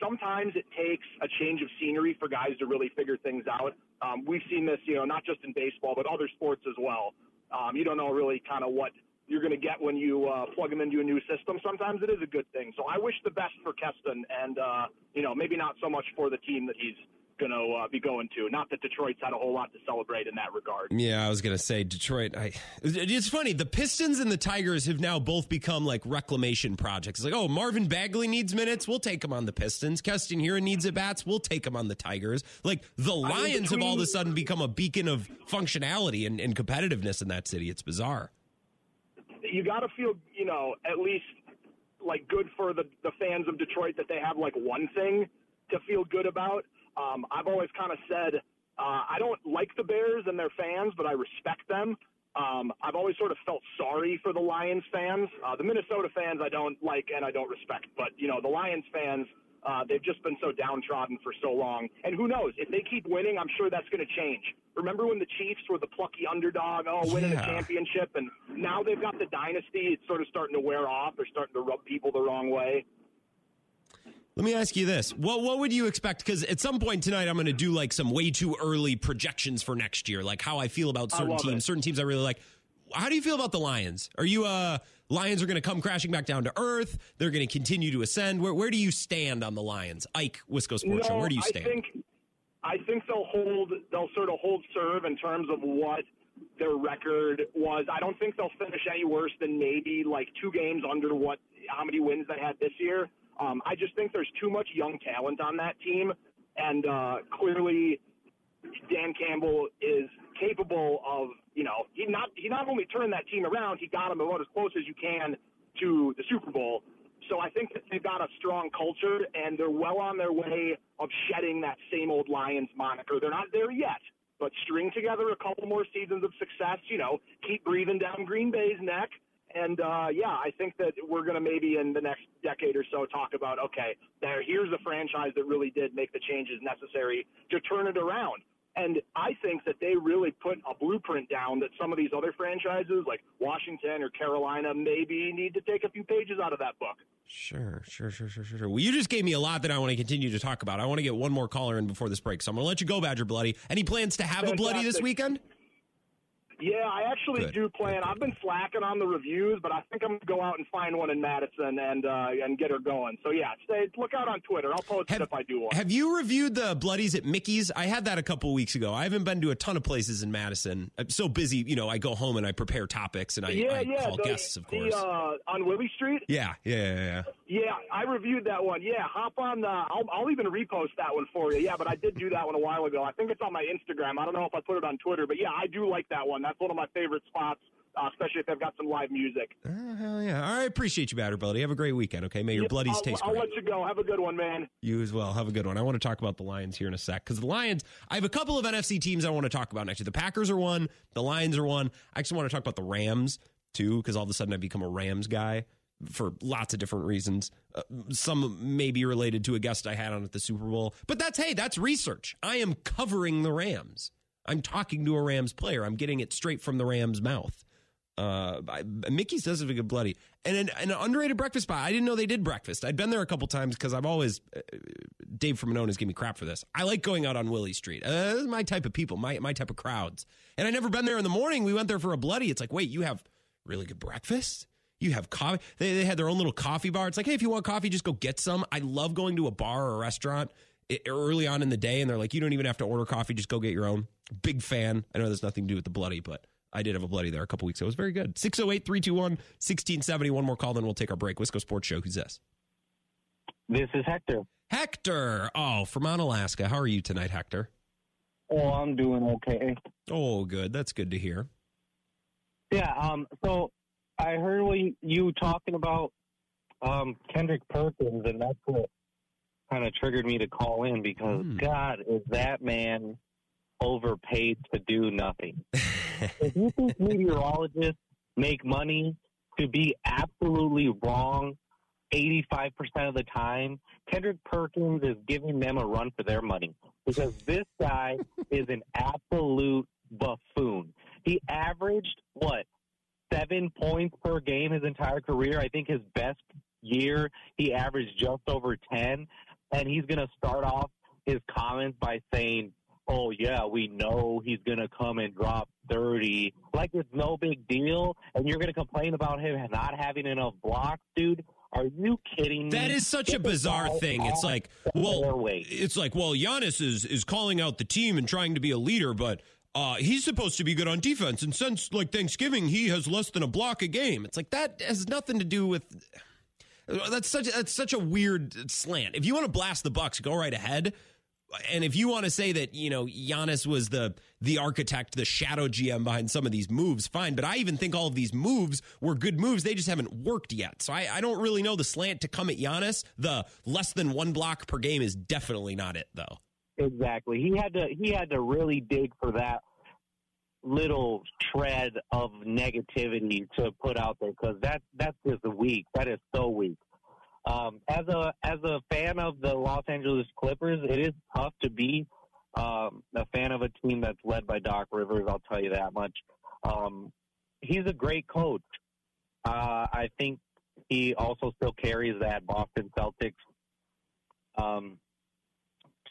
sometimes it takes a change of scenery for guys to really figure things out. Um, we've seen this, you know, not just in baseball, but other sports as well. Um, you don't know really kind of what you're going to get when you uh, plug them into a new system. Sometimes it is a good thing. So I wish the best for Keston and, uh, you know, maybe not so much for the team that he's going to uh, be going to. Not that Detroit's had a whole lot to celebrate in that regard. Yeah, I was going to say Detroit. I, it's funny. The Pistons and the Tigers have now both become like reclamation projects. It's like, oh, Marvin Bagley needs minutes. We'll take him on the Pistons. Keston Hiura needs at bats. We'll take him on the Tigers. Like the Lions I mean, between- have all of a sudden become a beacon of functionality and, and competitiveness in that city. It's bizarre. You got to feel, you know, at least like good for the, the fans of Detroit that they have like one thing to feel good about. Um, I've always kind of said uh, I don't like the Bears and their fans, but I respect them. Um, I've always sort of felt sorry for the Lions fans. Uh, the Minnesota fans I don't like and I don't respect. But, you know, the Lions fans, uh, they've just been so downtrodden for so long. And who knows? If they keep winning, I'm sure that's going to change. Remember when the Chiefs were the plucky underdog, oh, winning yeah. a championship, and now they've got the dynasty. It's sort of starting to wear off. They're starting to rub people the wrong way. Let me ask you this. What what would you expect? Because at some point tonight, I'm going to do like some way too early projections for next year, like how I feel about certain teams, it. certain teams I really like. How do you feel about the Lions? Are you uh, Lions are going to come crashing back down to earth? They're going to continue to ascend? Where where do you stand on the Lions? Ike, Wisco Sports Show, no, where do you stand? I think- I think they'll hold, they'll sort of hold serve in terms of what their record was. I don't think they'll finish any worse than maybe like two games under what, how many wins they had this year. Um, I just think there's too much young talent on that team. And uh, clearly Dan Campbell is capable of, you know, he not, he not only turned that team around, he got them about as close as you can to the Super Bowl. So I think that they've got a strong culture, and they're well on their way of shedding that same old Lions moniker. They're not there yet, but string together a couple more seasons of success, you know, keep breathing down Green Bay's neck. And, uh, yeah, I think that we're going to maybe in the next decade or so talk about, okay, there, here's the franchise that really did make the changes necessary to turn it around. And I think that they really put a blueprint down that some of these other franchises like Washington or Carolina maybe need to take a few pages out of that book. Sure, sure, sure, sure, sure. Well, you just gave me a lot that I want to continue to talk about. I want to get one more caller in before this break, so I'm going to let you go, Badger Bloody. Any plans to have Fantastic. a Bloody this weekend? Yeah, I actually Good. do plan. I've been slacking on the reviews, but I think I'm going to go out and find one in Madison and uh, and get her going. So, yeah, stay, look out on Twitter. I'll post have, it if I do one. Have you reviewed the Bloodies at Mickey's? I had that a couple weeks ago. I haven't been to a ton of places in Madison. I'm so busy, you know, I go home and I prepare topics and I, yeah, I yeah, call the, guests, of course. The, uh, on Willie Street? Yeah, yeah, yeah, yeah. Yeah, I reviewed that one. Yeah, hop on. The, I'll, I'll even repost that one for you. Yeah, but I did do that one a while ago. I think it's on my Instagram. I don't know if I put it on Twitter, but, yeah, I do like that one. That's That's one of my favorite spots, uh, especially if they've got some live music. Oh, hell yeah. All right. Appreciate you, Badger Bloody. Have a great weekend, okay? May your yeah, bloodies I'll, taste I'll great. I'll let you go. Have a good one, man. You as well. Have a good one. I want to talk about the Lions here in a sec because the Lions, I have a couple of N F C teams I want to talk about next year. The Packers are one. The Lions are one. I actually want to talk about the Rams, too, because all of a sudden I've become a Rams guy for lots of different reasons. Uh, some may be related to a guest I had on at the Super Bowl. But that's, hey, that's research. I am covering the Rams. I'm talking to a Rams player. I'm getting it straight from the Rams' mouth. Uh, I, Mickey's does have a good Bloody. And an, an underrated breakfast spot. I didn't know they did breakfast. I'd been there a couple times because I've always... Uh, Dave from Minona's giving me crap for this. I like going out on Willie Street. Uh, this is my type of people, my my type of crowds. And I'd never been there in the morning. We went there for a Bloody. It's like, wait, you have really good breakfast? You have coffee? They, they had their own little coffee bar. It's like, hey, if you want coffee, just go get some. I love going to a bar or a restaurant early on in the day, and they're like, you don't even have to order coffee, just go get your own. Big fan. I know there's nothing to do with the Bloody, but I did have a Bloody there a couple weeks ago. It was very good. six oh eight, three two one, one six seven oh. One more call, then we'll take our break. Wisco Sports Show. Who's this? This is Hector. Hector! Oh, from Onalaska. How are you tonight, Hector? Oh, I'm doing okay. Oh, good. That's good to hear. Yeah, um, so I heard what you talking about um, Kendrick Perkins, and that's what kind of triggered me to call in because mm. God, is that man overpaid to do nothing? If you think meteorologists make money to be absolutely wrong eighty-five percent of the time, Kendrick Perkins is giving them a run for their money because this guy is an absolute buffoon. He averaged, what, seven points per game his entire career. I think his best year, he averaged just over ten. and he's going to start off his comments by saying, oh, yeah, we know he's going to come and drop thirty. Like, it's no big deal, and you're going to complain about him not having enough blocks, dude? Are you kidding me? That is such it's a bizarre thing. It's like, well, it's like, well, Giannis is, is calling out the team and trying to be a leader, but uh, he's supposed to be good on defense. And since, like, Thanksgiving, he has less than a block a game. It's like, that has nothing to do with... That's such, that's such a weird slant. If you want to blast the Bucks, go right ahead. And if you want to say that, you know, Giannis was the the architect, the shadow G M behind some of these moves, fine. But I even think all of these moves were good moves. They just haven't worked yet. So I, I don't really know the slant to come at Giannis. The less than one block per game is definitely not it, though. Exactly. He had to he had to really dig for that little shred of negativity to put out there, because that that's just weak. That is so weak. Um, as a as a fan of the Los Angeles Clippers, it is tough to be um, a fan of a team that's led by Doc Rivers. I'll tell you that much. Um, he's a great coach. Uh, I think he also still carries that Boston Celtics um,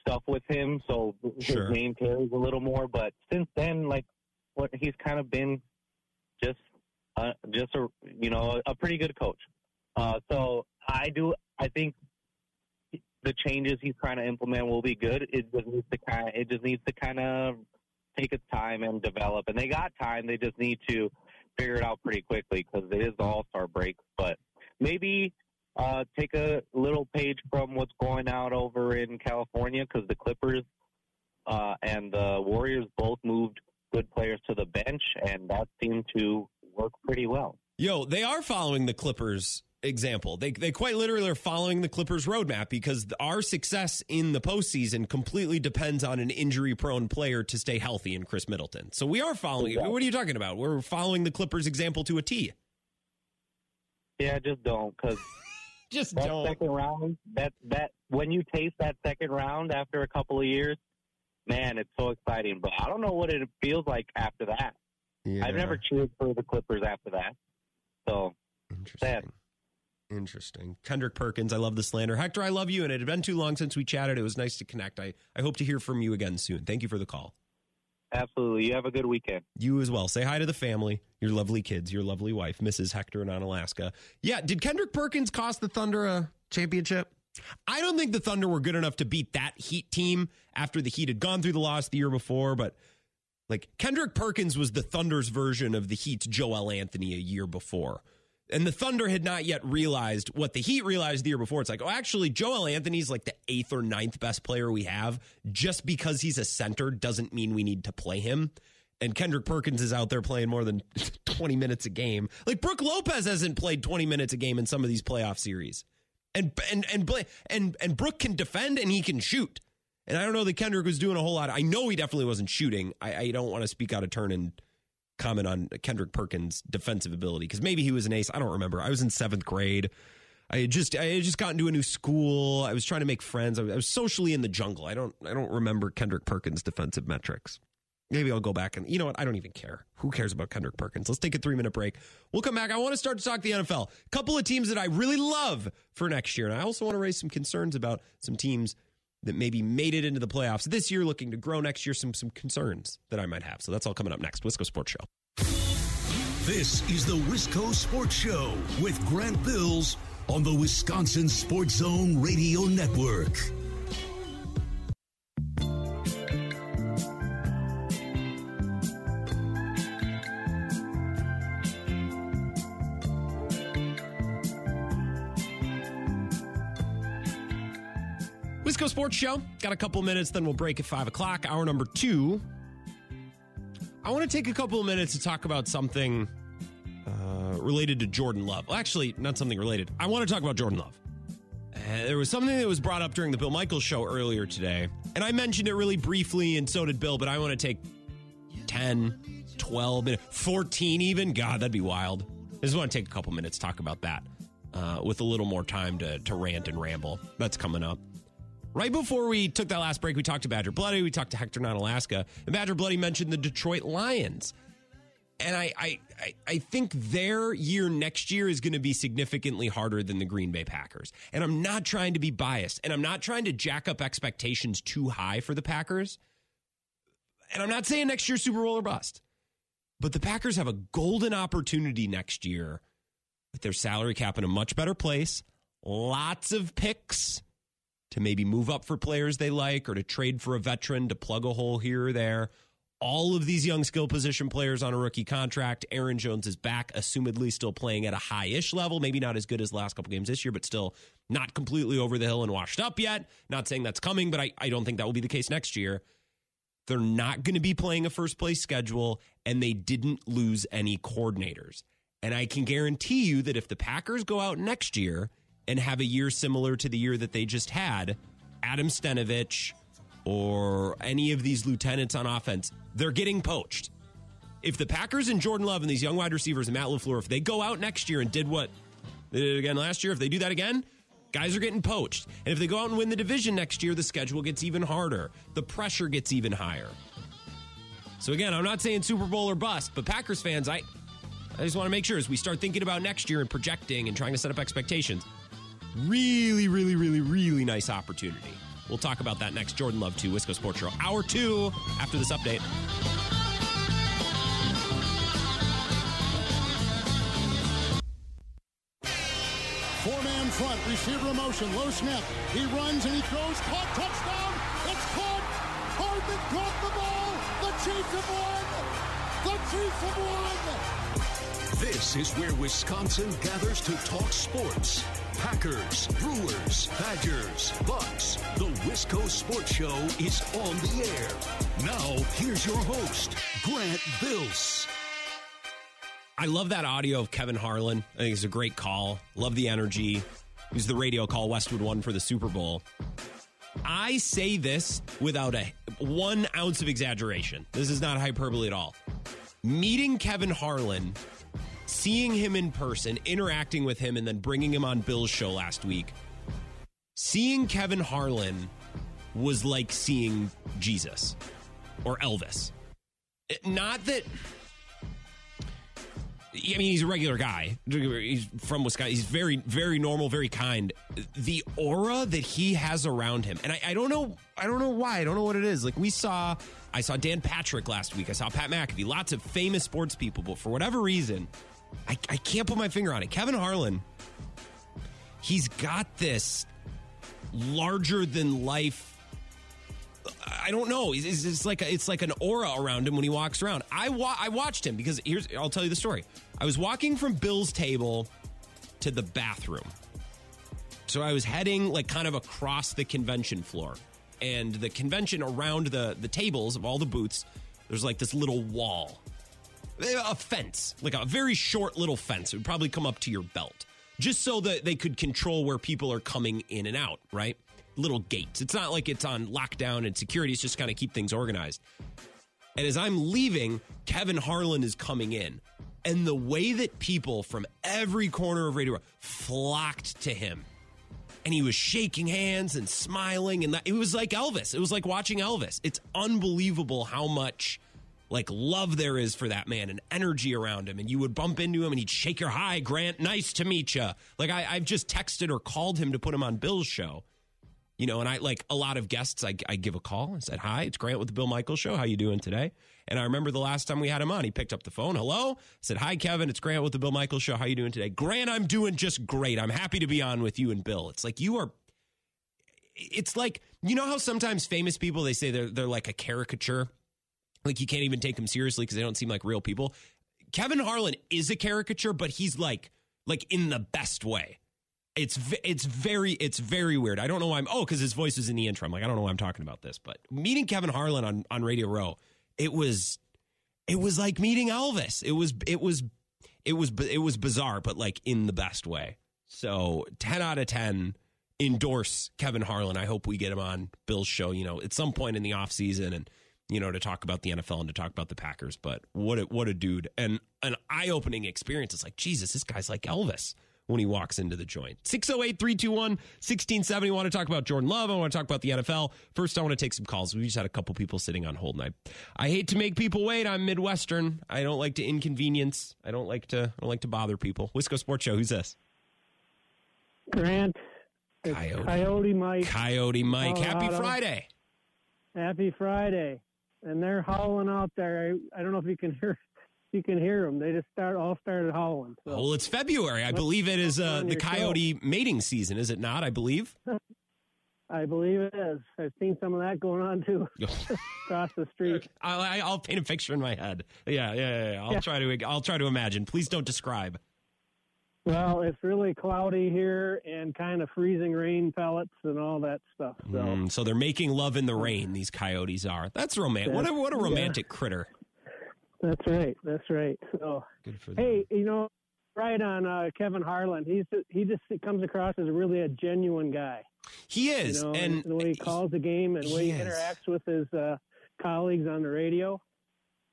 stuff with him, so his sure. name carries a little more. But since then, like, what he's kind of been just uh, just a you know a pretty good coach. Uh, so. I do. I think the changes he's trying to implement will be good. It just needs to kind of, it just needs to kind of take its time and develop. And they got time. They just need to figure it out pretty quickly, because it is the All-Star break. But maybe uh, take a little page from what's going on over in California, because the Clippers uh, and the Warriors both moved good players to the bench, and that seemed to work pretty well. Yo, they are following the Clippers. Example. They they quite literally are following the Clippers roadmap, because our success in the postseason completely depends on an injury prone player to stay healthy in Chris Middleton. So we are following. Exactly. What are you talking about? We're following the Clippers example to a T. Yeah, just don't. Cause just that don't. Second round, that, that, when you taste that second round after a couple of years, man, it's so exciting. But I don't know what it feels like after that. Yeah. I've never cheered for the Clippers after that. So interesting. Sad. Interesting. Kendrick Perkins, I love the slander. Hector, I love you, and it had been too long since we chatted. It was nice to connect. I, I hope to hear from you again soon. Thank you for the call. Absolutely. You have a good weekend. You as well. Say hi to the family, your lovely kids, your lovely wife, Missus Hector in Onalaska. Yeah, did Kendrick Perkins cost the Thunder a championship? I don't think the Thunder were good enough to beat that Heat team after the Heat had gone through the loss the year before, but... like, Kendrick Perkins was the Thunder's version of the Heat's Joel Anthony a year before. And the Thunder had not yet realized what the Heat realized the year before. It's like, oh, actually, Joel Anthony's like the eighth or ninth best player we have. Just because he's a center doesn't mean we need to play him. And Kendrick Perkins is out there playing more than twenty minutes a game. Like, Brook Lopez hasn't played twenty minutes a game in some of these playoff series. And and and and and Brook can defend and he can shoot. And I don't know that Kendrick was doing a whole lot. I know he definitely wasn't shooting. I, I don't want to speak out of turn and comment on Kendrick Perkins' defensive ability, because maybe he was an ace. I don't remember. I was in seventh grade. I had just I had just gotten to a new school. I was trying to make friends. I was, I was socially in the jungle. I don't I don't remember Kendrick Perkins' defensive metrics. Maybe I'll go back and, you know what? I don't even care. Who cares about Kendrick Perkins? Let's take a three-minute break. We'll come back. I want to start to talk the N F L. A couple of teams that I really love for next year. And I also want to raise some concerns about some teams that maybe made it into the playoffs this year, looking to grow next year, some some concerns that I might have. So that's all coming up next. Wisco Sports Show. This is the Wisco Sports Show with Grant Bills on the Wisconsin Sports Zone Radio Network. Wisco Sports Show. Got a couple minutes, then we'll break at five o'clock. Hour number two. I want to take a couple of minutes to talk about something uh, related to Jordan Love. Well, actually, not something related. I want to talk about Jordan Love. Uh, there was something that was brought up during the Bill Michaels show earlier today, and I mentioned it really briefly, and so did Bill, but I want to take ten, twelve, fourteen even. God, that'd be wild. I just want to take a couple minutes to talk about that uh, with a little more time to, to rant and ramble. That's coming up. Right before we took that last break, we talked to Badger Bloody. We talked to Hector in Alaska. And Badger Bloody mentioned the Detroit Lions. And I, I, I think their year next year is going to be significantly harder than the Green Bay Packers. And I'm not trying to be biased. And I'm not trying to jack up expectations too high for the Packers. And I'm not saying next year's Super Bowl or bust. But the Packers have a golden opportunity next year with their salary cap in a much better place. Lots of picks to maybe move up for players they like or to trade for a veteran to plug a hole here or there. All of these young skill position players on a rookie contract. Aaron Jones is back, assumedly still playing at a high-ish level. Maybe not as good as the last couple games this year, but still not completely over the hill and washed up yet. Not saying that's coming, but I, I don't think that will be the case next year. They're not going to be playing a first-place schedule, and they didn't lose any coordinators. And I can guarantee you that if the Packers go out next year and have a year similar to the year that they just had, Adam Stenovich or any of these lieutenants on offense, they're getting poached. If the Packers and Jordan Love and these young wide receivers and Matt LaFleur, if they go out next year and did what they did again last year, if they do that again, guys are getting poached. And if they go out and win the division next year, the schedule gets even harder. The pressure gets even higher. So again, I'm not saying Super Bowl or bust, but Packers fans, I, I just want to make sure as we start thinking about next year and projecting and trying to set up expectations, really, really, really, really nice opportunity. We'll talk about that next. Jordan Love two, Wisco Sports Show, Hour two, after this update. Four-man front, receiver in motion, low snap. He runs and he throws, caught, touchdown. It's caught. Hardman caught the ball. The Chiefs have won. The Chiefs have won. This is where Wisconsin gathers to talk sports. Packers, Brewers, Badgers, Bucks. The Wisco Sports Show is on the air. Now, here's your host, Grant Bills. I love that audio of Kevin Harlan. I think it's a great call. Love the energy. It was the radio call Westwood won for the Super Bowl. I say this without a one ounce of exaggeration. This is not hyperbole at all. Meeting Kevin Harlan, seeing him in person, interacting with him, and then bringing him on Bill's show last week, seeing Kevin Harlan was like seeing Jesus or Elvis. It, not that... I mean, he's a regular guy. He's from Wisconsin. He's very, very normal, very kind. The aura that he has around him, and I, I don't know, I don't know why. I don't know what it is. Like we saw, I saw Dan Patrick last week. I saw Pat McAfee. Lots of famous sports people, but for whatever reason, I, I can't put my finger on it. Kevin Harlan, he's got this larger than life. I don't know. It's, it's like a, it's like an aura around him when he walks around. I wa- I watched him because here's I'll tell you the story. I was walking from Bill's table to the bathroom, so I was heading like kind of across the convention floor, and the convention around the the tables of all the booths. There's like this little wall, a fence, like a very short little fence. It would probably come up to your belt, just so that they could control where people are coming in and out, right? Little gates. It's not like it's on lockdown and security. It's just kind of keep things organized. And as I'm leaving, Kevin Harlan is coming in. And the way that people from every corner of Radio Row flocked to him. And he was shaking hands and smiling. And that, it was like Elvis. It was like watching Elvis. It's unbelievable how much like love there is for that man and energy around him. And you would bump into him and he'd shake your hi, Grant. Nice to meet you. Like I, I've just texted or called him to put him on Bill's show. You know, and I like a lot of guests, I, I give a call and said, hi, it's Grant with the Bill Michaels Show. How you doing today? And I remember the last time we had him on, he picked up the phone. Hello? I said, hi, Kevin. It's Grant with the Bill Michaels Show. How you doing today? Grant, I'm doing just great. I'm happy to be on with you and Bill. It's like you are. It's like, you know how sometimes famous people, they say they're, they're like a caricature. Like you can't even take them seriously because they don't seem like real people. Kevin Harlan is a caricature, but he's like like in the best way. It's it's very it's very weird. I don't know why I'm oh because his voice is in the intro. I'm like I don't know why I'm talking about this, but meeting Kevin Harlan on, on Radio Row, it was it was like meeting Elvis. It was it was it was it was bizarre, but like in the best way. So ten out of ten endorse Kevin Harlan. I hope we get him on Bill's show. You know, at some point in the off season, and you know to talk about the N F L and to talk about the Packers. But what a, what a dude and an eye opening experience. It's like Jesus, this guy's like Elvis. when he walks into the joint. six oh eight, three two one, one six seven oh. I want to talk about Jordan Love. I want to talk about the N F L. First, I want to take some calls. We just had a couple people sitting on hold, and I, I hate to make people wait. I'm Midwestern. I don't like to inconvenience. I don't like to, I don't like to bother people. Wisco Sports Show, who's this? Grant. It's Coyote. Coyote Mike. Coyote Mike. Colorado. Happy Friday. Happy Friday. And they're howling out there. I, I don't know if you can hear you can hear them. They just start all started howling. So. Well, it's February. I Let's believe it is uh, the coyote show. Mating season, is it not, I believe? I believe it is. I've seen some of that going on, too, across the street. I'll, I'll paint a picture in my head. Yeah, yeah, yeah. yeah. I'll, yeah. Try to, I'll try to imagine. Please don't describe. Well, it's really cloudy here and kind of freezing rain pellets and all that stuff. So, mm, so they're making love in the rain, these coyotes are. That's romantic. What a, what a romantic yeah. critter. That's right. That's right. So, good for them. Hey, you know, right on uh, Kevin Harlan. He's He just comes across as really a genuine guy. He is. You know, and, and the way he calls the game and the way he, he interacts with his uh, colleagues on the radio.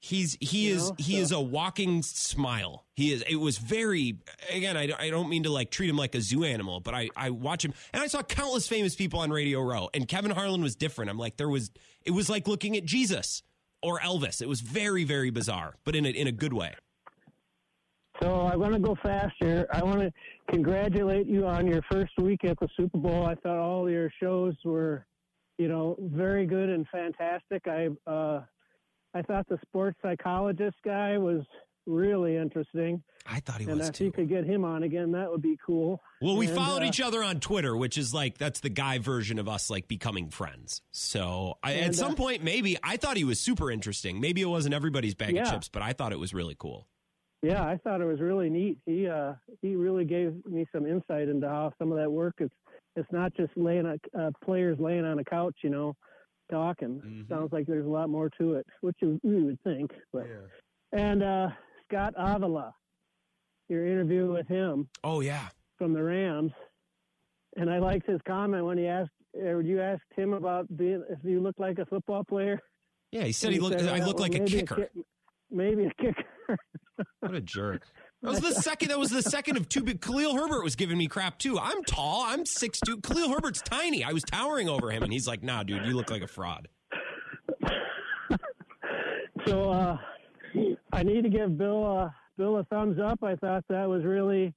He's he you is know, he so. is a walking smile. He is. It was very again. I, I don't mean to like treat him like a zoo animal, but I, I watch him and I saw countless famous people on Radio Row, and Kevin Harlan was different. I'm like there was it was like looking at Jesus or Elvis. It was very very bizarre, but in a, in a good way. So I want to go faster. I want to congratulate you on your first week at the Super Bowl. I thought all your shows were, you know, very good and fantastic. I. Uh, I thought the sports psychologist guy was really interesting. I thought he and was, too. And if you could get him on again, that would be cool. Well, we and, followed uh, each other on Twitter, which is like, that's the guy version of us, like, becoming friends. So, I, and, at some uh, point, maybe, I thought he was super interesting. Maybe it wasn't everybody's bag yeah. of chips, but I thought it was really cool. Yeah, I thought it was really neat. He uh, he really gave me some insight into how some of that work is. It's not just laying a, uh, players laying on a couch, you know. Talking mm-hmm. sounds like there's a lot more to it, which you, you would think. But yeah. and uh, Scott Avila, your interview with him. Oh yeah, from the Rams. And I liked his comment when he asked, or you asked him about being if you look like a football player. Yeah, he said and he looked. I look like a kicker. A ki- maybe a kicker. What a jerk. That was the second. That was the second of two. Big, Khalil Herbert was giving me crap too. I'm tall. I'm six two. Khalil Herbert's tiny. I was towering over him, and he's like, "Nah, dude, you look like a fraud." So uh, I need to give Bill uh, Bill a thumbs up. I thought that was really,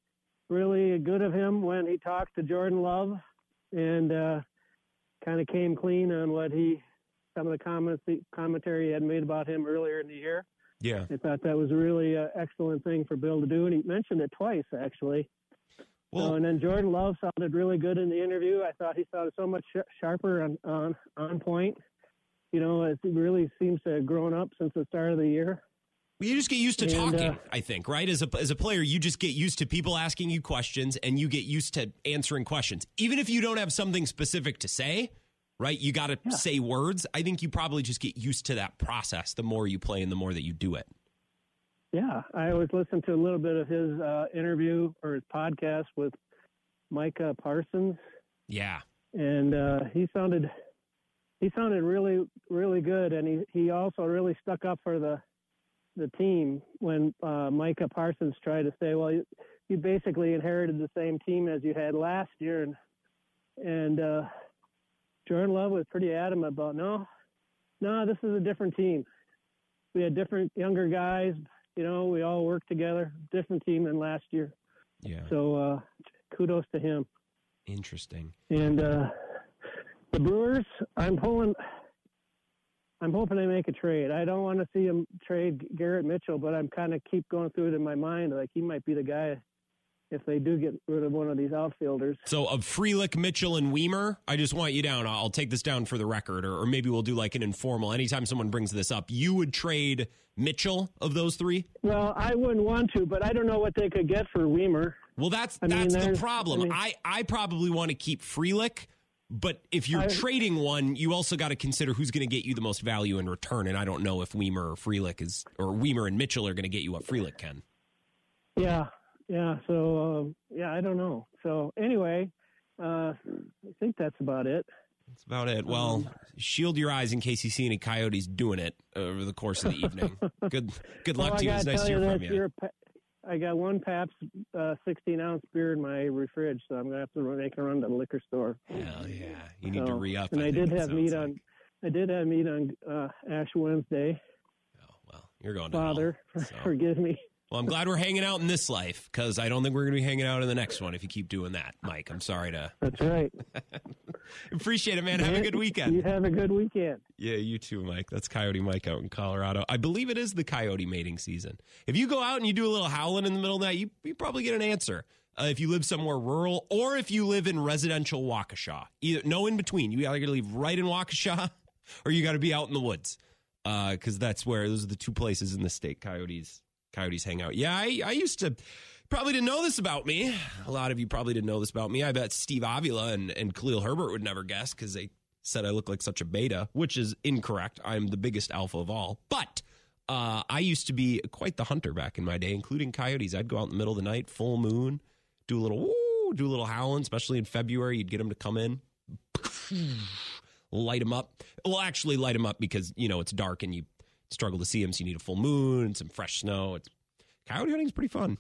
really good of him when he talked to Jordan Love, and uh, kind of came clean on what he some of the comments the commentary he had made about him earlier in the year. Yeah, I thought that was really an excellent thing for Bill to do, and he mentioned it twice, actually. Well, so, and then Jordan Love sounded really good in the interview. I thought he sounded so much sh- sharper on, on on point. You know, it really seems to have grown up since the start of the year. Well, you just get used to and, talking, uh, I think, right? As a as a player, you just get used to people asking you questions, and you get used to answering questions. Even if you don't have something specific to say, right? You got to yeah. say words. I think you probably just get used to that process the more you play and the more that you do it. Yeah. I always listen to a little bit of his uh, interview or his podcast with Micah Parsons. Yeah. And uh, he sounded, he sounded really, really good. And he, he also really stuck up for the, the team when uh, Micah Parsons tried to say, well, you, you basically inherited the same team as you had last year. And, and, uh, Jordan Love was pretty adamant about, no, no, this is a different team. We had different younger guys. You know, we all worked together. Different team than last year. Yeah. So uh, kudos to him. Interesting. And uh, the Brewers, I'm pulling. I'm hoping they make a trade. I don't want to see them trade Garrett Mitchell, but I'm kind of keep going through it in my mind. Like he might be the guy. If they do get rid of one of these outfielders. So of Frelick, Mitchell, and Weimer, I just want you down. I'll take this down for the record, or, or maybe we'll do like an informal. Anytime someone brings this up, you would trade Mitchell of those three? Well, I wouldn't want to, but I don't know what they could get for Weimer. Well, that's I that's mean, the problem. I, mean, I, I probably want to keep Frelick, but if you're I, trading one, you also got to consider who's going to get you the most value in return, and I don't know if Weimer or Frelick is, or Weimer and Mitchell are going to get you what Frelick can. Yeah. Yeah, so, um, yeah, I don't know. So, anyway, uh, I think that's about it. That's about it. Well, um, shield your eyes in case you see any coyotes doing it over the course of the evening. Good good luck well, to you. It's nice to hear from you. You're, I got one Pabst uh, sixteen ounce beer in my refrige, so I'm gonna have to make a run to the liquor store. Hell yeah, you need so, to re up. And I, I did have meat like. on. I did have meat on uh, Ash Wednesday. Oh well, you're going to Father, hell, so. forgive me. Well, I'm glad we're hanging out in this life, because I don't think we're going to be hanging out in the next one if you keep doing that, Mike. I'm sorry to. That's right. Appreciate it, man. Have a good weekend. You have a good weekend. Yeah, you too, Mike. That's Coyote Mike out in Colorado. I believe it is the coyote mating season. If you go out and you do a little howling in the middle of the night, you, you probably get an answer. Uh, if you live somewhere rural, or if you live in residential Waukesha. Either, no in between. You either leave right in Waukesha, or you got to be out in the woods, because uh, that's where, those are the two places in the state coyotes. Coyotes hang out. Yeah, I, I used to, probably didn't know this about me. A lot of you probably didn't know this about me. I bet Steve Avila and, and Khalil Herbert would never guess, because they said I look like such a beta, which is incorrect. I'm the biggest alpha of all. But uh, I used to be quite the hunter back in my day, including coyotes. I'd go out in the middle of the night, full moon, do a little woo, do a little howling, especially in February. You'd get them to come in, light them up. Well, actually light them up because, you know, it's dark and you struggle to see them, so you need a full moon and some fresh snow. It's, coyote hunting is pretty fun.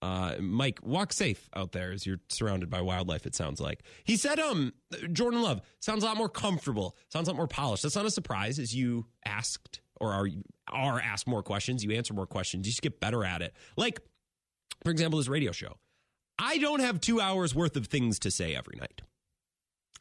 Uh, Mike, walk safe out there as you're surrounded by wildlife, it sounds like. He said, "Um, Jordan Love sounds a lot more comfortable, sounds a lot more polished." That's not a surprise, as you asked or are, are asked more questions, you answer more questions, you just get better at it. Like, for example, this radio show. I don't have two hours worth of things to say every night.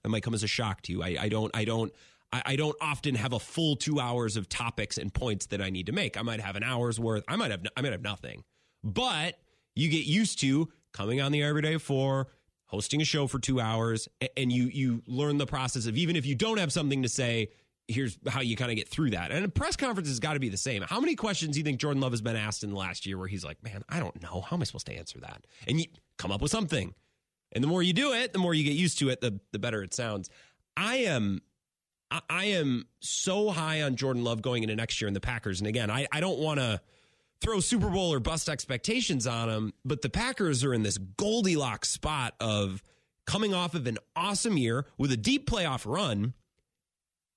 That might come as a shock to you. I, I don't, I don't, I don't often have a full two hours of topics and points that I need to make. I might have an hour's worth. I might have I might have nothing. But you get used to coming on the air every day for hosting a show for two hours, and you you learn the process of, even if you don't have something to say, here's how you kind of get through that. And a press conference has got to be the same. How many questions do you think Jordan Love has been asked in the last year where he's like, man, I don't know. How am I supposed to answer that? And you come up with something. And the more you do it, the more you get used to it, the, the better it sounds. I am... I am so high on Jordan Love going into next year in the Packers. And again, I, I don't want to throw Super Bowl or bust expectations on him, but the Packers are in this Goldilocks spot of coming off of an awesome year with a deep playoff run.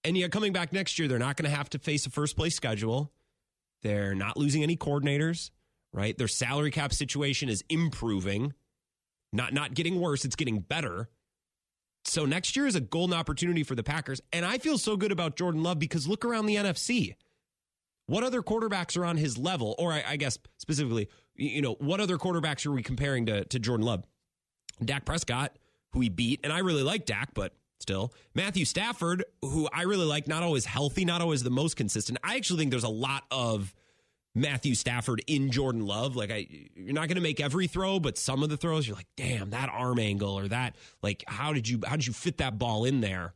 And yet coming back next year, they're not going to have to face a first place schedule. They're not losing any coordinators, right? Their salary cap situation is improving, not, not getting worse. It's getting better. So next year is a golden opportunity for the Packers. And I feel so good about Jordan Love because look around the N F C. What other quarterbacks are on his level? Or I, I guess specifically, you know, what other quarterbacks are we comparing to, to Jordan Love? Dak Prescott, who he beat. And I really like Dak, but still. Matthew Stafford, who I really like, not always healthy, not always the most consistent. I actually think there's a lot of Matthew Stafford in Jordan Love. Like, I, you're not going to make every throw, but some of the throws, you're like, damn, that arm angle or that, like, how did you, how did you fit that ball in there?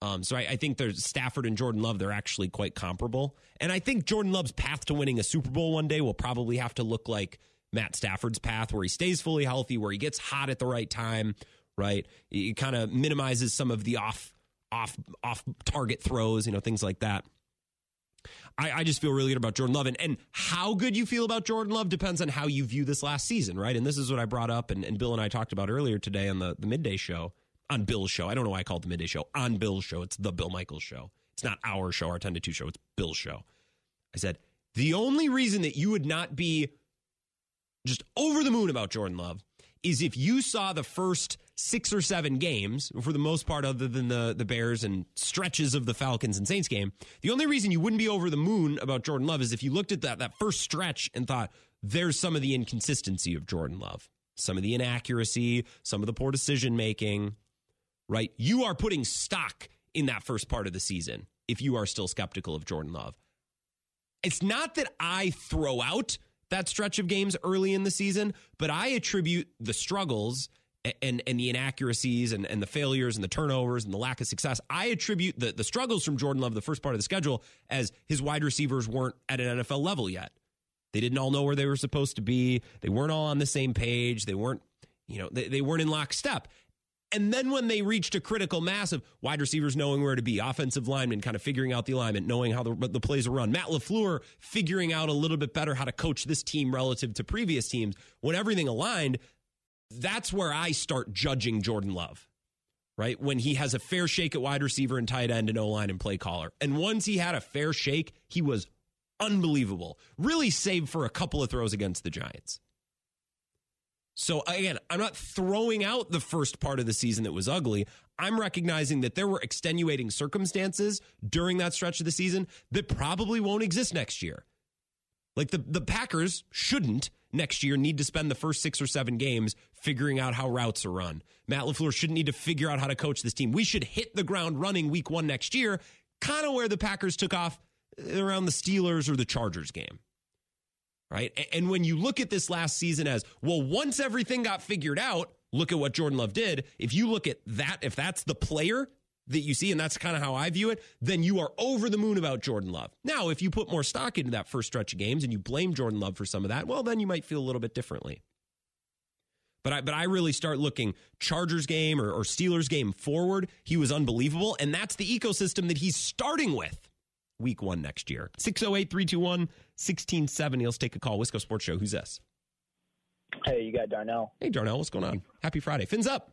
Um, so I, I think there's Stafford and Jordan Love. They're actually quite comparable. And I think Jordan Love's path to winning a Super Bowl one day will probably have to look like Matt Stafford's path, where he stays fully healthy, where he gets hot at the right time, right? He kind of minimizes some of the off, off, off target throws, you know, things like that. I, I just feel really good about Jordan Love. And, and how good you feel about Jordan Love depends on how you view this last season, right? And this is what I brought up, and, and Bill and I talked about earlier today on the, the midday show, on Bill's show. I don't know why I called it the midday show. On Bill's show. It's the Bill Michaels show. It's not our show, our ten to two show. It's Bill's show. I said, the only reason that you would not be just over the moon about Jordan Love is if you saw the first six or seven games, for the most part, other than the, the Bears and stretches of the Falcons and Saints game. The only reason you wouldn't be over the moon about Jordan Love is if you looked at that, that first stretch and thought, there's some of the inconsistency of Jordan Love, some of the inaccuracy, some of the poor decision making, right? You are putting stock in that first part of the season if you are still skeptical of Jordan Love. It's not that I throw out that stretch of games early in the season, but I attribute the struggles and and the inaccuracies and, and the failures and the turnovers and the lack of success. I attribute the, the struggles from Jordan Love the first part of the schedule as his wide receivers weren't at an N F L level yet. They didn't all know where they were supposed to be. They weren't all on the same page. They weren't, you know, they, they weren't in lockstep. And then when they reached a critical mass of wide receivers knowing where to be, offensive linemen kind of figuring out the alignment, knowing how the, the plays are run, Matt LaFleur figuring out a little bit better how to coach this team relative to previous teams, when everything aligned, that's where I start judging Jordan Love, right? When he has a fair shake at wide receiver and tight end and O-line and play caller. And once he had a fair shake, he was unbelievable. Really, save for a couple of throws against the Giants. So, again, I'm not throwing out the first part of the season that was ugly. I'm recognizing that there were extenuating circumstances during that stretch of the season that probably won't exist next year. Like, the, the Packers shouldn't next year need to spend the first six or seven games figuring out how routes are run. Matt LaFleur shouldn't need to figure out how to coach this team. We should hit the ground running week one next year, kind of where the Packers took off around the Steelers or the Chargers game. Right? And when you look at this last season as, well, once everything got figured out, look at what Jordan Love did. If you look at that, if that's the player that you see, and that's kind of how I view it, then you are over the moon about Jordan Love. Now, if you put more stock into that first stretch of games and you blame Jordan Love for some of that, well, then you might feel a little bit differently. But I, but I really start looking Chargers game or, or Steelers game forward. He was unbelievable, and that's the ecosystem that he's starting with week one next year. six oh eight, three two one, one six seven oh. Let's take a call. Wisco Sports Show. Who's this? Hey, you got Darnell. Hey, Darnell. What's going on? Happy Friday. Fins up.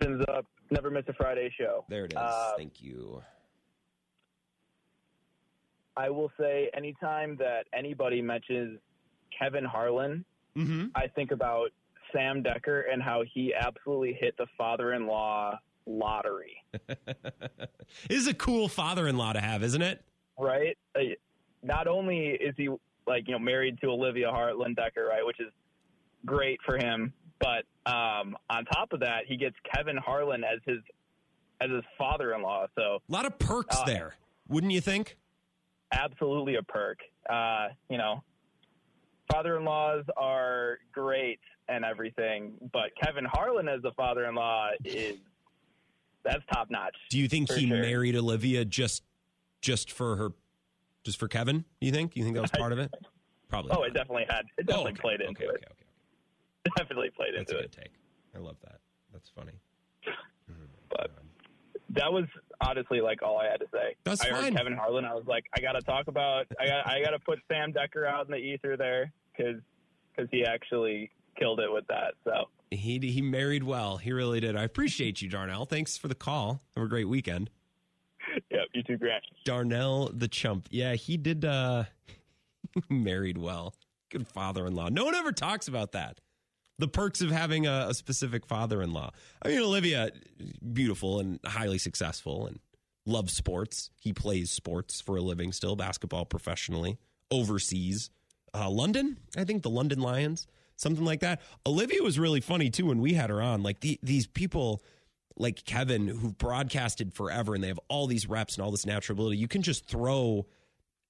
Fins up. Never miss a Friday show. There it is. Uh, Thank you. I will say anytime that anybody mentions Kevin Harlan, mm-hmm. I think about Sam Decker and how he absolutely hit the father-in-law lottery. This is a cool father-in-law to have, isn't it? Right. Not only is he like, you know, married to Olivia Hartland Decker, right, which is great for him, but um, on top of that, he gets Kevin Harlan as his as his father-in-law. So a lot of perks uh, there, wouldn't you think? Absolutely a perk. Uh, you know, father-in-laws are great and everything, but Kevin Harlan as the father-in-law is that's top notch. Do you think he sure. married Olivia just just for her, just for Kevin? Do you think? Do you think that was part of it? Probably. Oh, not. it definitely had. It definitely oh, okay. played into okay, okay, it. Okay, okay, okay. Definitely played That's into it. That's a good it. take. I love that. That's funny. But that was honestly like all I had to say. That's I heard fine. Kevin Harlan. I was like, I got to talk about. I got. I got to put Sam Decker out in the ether there because because he actually killed it with that. So. He he married well. He really did. I appreciate you, Darnell. Thanks for the call. Have a great weekend. Yep, you too, Grant. Darnell the chump. Yeah, he did uh, married well. Good father-in-law. No one ever talks about that. The perks of having a, a specific father-in-law. I mean, Olivia, beautiful and highly successful and loves sports. He plays sports for a living still, basketball professionally, overseas. Uh, London, I think the London Lions. Something like that. Olivia was really funny, too, when we had her on. Like, the, these people like Kevin who've broadcasted forever and they have all these reps and all this natural ability, you can just throw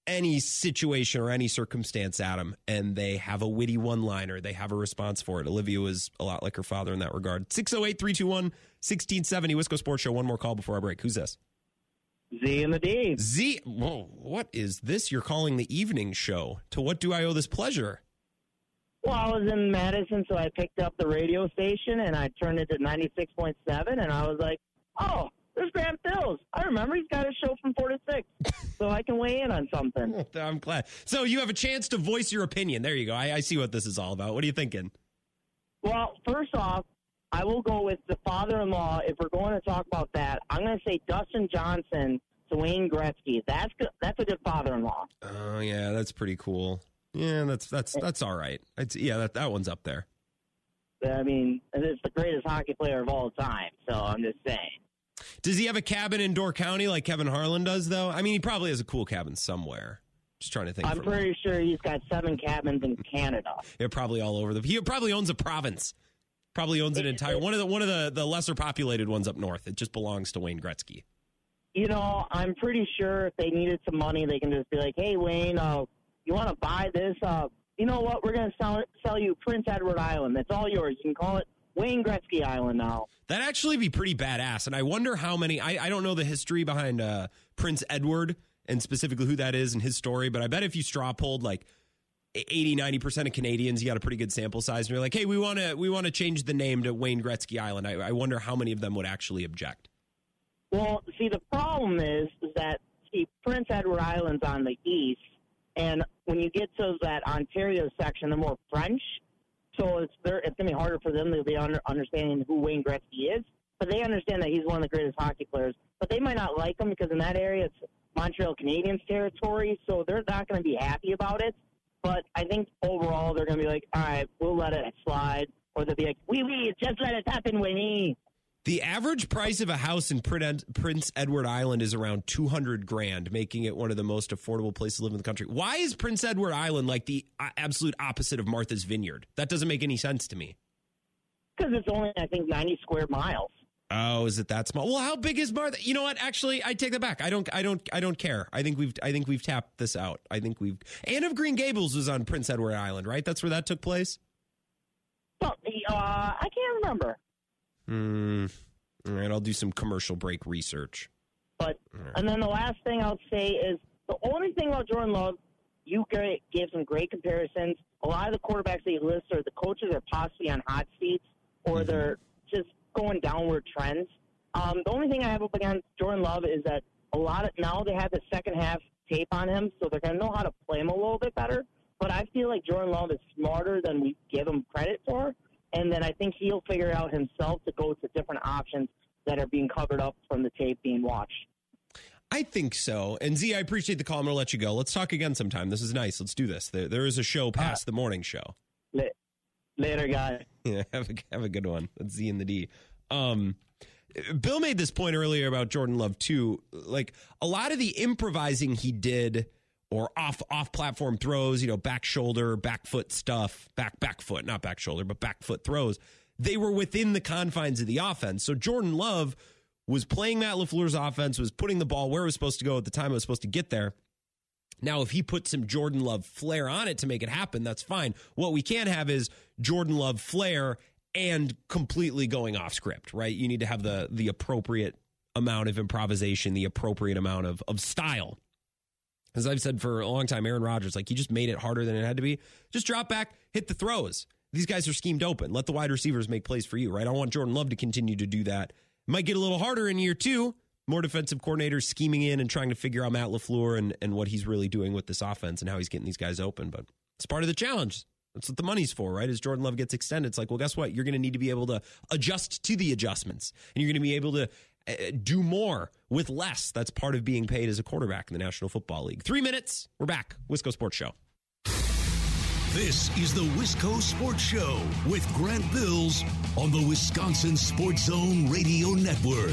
any situation or any circumstance at them, and they have a witty one-liner. They have a response for it. Olivia was a lot like her father in that regard. six oh eight, three two one, one six seven oh. Wisco Sports Show. One more call before our break. Who's this? Z and the D. Z. Whoa, what is this? You're calling the evening show. To what do I owe this pleasure? Well, I was in Madison, so I picked up the radio station, and I turned it to ninety-six point seven, and I was like, oh, there's Grant Bills. I remember he's got a show from four to six, so I can weigh in on something. I'm glad. So you have a chance to voice your opinion. There you go. I, I see what this is all about. What are you thinking? Well, first off, I will go with the father-in-law. If we're going to talk about that, I'm going to say Dustin Johnson to Wayne Gretzky. That's good. That's a good father-in-law. Oh, yeah, that's pretty cool. Yeah, that's that's that's all right. It's, yeah, that, that one's up there. I mean, it's the greatest hockey player of all time, so I'm just saying. Does he have a cabin in Door County like Kevin Harlan does, though? I mean, he probably has a cool cabin somewhere. Just trying to think. I'm pretty me. sure he's got seven cabins in Canada. Yeah, probably all over the. He probably owns a province. Probably owns an entire one of the one of the, the lesser populated ones up north. It just belongs to Wayne Gretzky. You know, I'm pretty sure if they needed some money, they can just be like, "Hey, Wayne, uh, you want to buy this? Uh, you know what? We're going to sell, sell you Prince Edward Island. That's all yours. You can call it Wayne Gretzky Island now." That'd actually be pretty badass. And I wonder how many, I, I don't know the history behind uh, Prince Edward and specifically who that is and his story, but I bet if you straw polled like eighty, ninety percent of Canadians, you got a pretty good sample size. And you're like, hey, we want to we want to change the name to Wayne Gretzky Island. I, I wonder how many of them would actually object. Well, see, the problem is, is that see, Prince Edward Island's on the east. And when you get to that Ontario section, they're more French, so it's they're, it's going to be harder for them to be under, understanding who Wayne Gretzky is. But they understand that he's one of the greatest hockey players. But they might not like him because in that area it's Montreal Canadiens territory, so they're not going to be happy about it. But I think overall they're going to be like, all right, we'll let it slide. Or they'll be like, wee wee, just let it happen, Winnie. The average price of a house in Prince Edward Island is around two hundred grand, making it one of the most affordable places to live in the country. Why is Prince Edward Island like the absolute opposite of Martha's Vineyard? That doesn't make any sense to me. Because it's only, I think, ninety square miles. Oh, is it that small? Well, how big is Martha? You know what? Actually, I take that back. I don't. I don't. I don't care. I think we've. I think we've tapped this out. I think we've. Anne of Green Gables was on Prince Edward Island, right? That's where that took place. Well, uh, I can't remember. Hmm. All right, I'll do some commercial break research. But right. And then the last thing I'll say is the only thing about Jordan Love, you gave some great comparisons. A lot of the quarterbacks that you list are the coaches are possibly on hot seats or mm-hmm. they're just going downward trends. Um, the only thing I have up against Jordan Love is that a lot of now they have the second half tape on him, so they're going to know how to play him a little bit better. But I feel like Jordan Love is smarter than we give him credit for, and then I think he'll figure out himself to go to different options that are being covered up from the tape being watched. I think so. And Z, I appreciate the call. I'm going to let you go. Let's talk again sometime. This is nice. Let's do this. There, there is a show past uh, the morning show. Lit. Later, guys. Yeah, have a, have a good one. That's Z and the D. Um, Bill made this point earlier about Jordan Love, too. Like, a lot of the improvising he did or off, off-platform throws, you know, back shoulder, back foot stuff, back, back foot, not back shoulder, but back foot throws, they were within the confines of the offense. So Jordan Love was playing Matt LaFleur's offense, was putting the ball where it was supposed to go at the time it was supposed to get there. Now, if he puts some Jordan Love flair on it to make it happen, that's fine. What we can't have is Jordan Love flair and completely going off script, right? You need to have the the appropriate amount of improvisation, the appropriate amount of, of style. As I've said for a long time, Aaron Rodgers, like, he just made it harder than it had to be. Just drop back, hit the throws. These guys are schemed open. Let the wide receivers make plays for you, right? I want Jordan Love to continue to do that. It might get a little harder in year two. More defensive coordinators scheming in and trying to figure out Matt LaFleur and, and what he's really doing with this offense and how he's getting these guys open. But it's part of the challenge. That's what the money's for, right? As Jordan Love gets extended, it's like, well, guess what? You're going to need to be able to adjust to the adjustments. And you're going to be able to uh, do more with less. That's part of being paid as a quarterback in the National Football League. Three minutes. We're back. Wisco Sports Show. This is the Wisco Sports Show with Grant Bills on the Wisconsin Sports Zone Radio Network.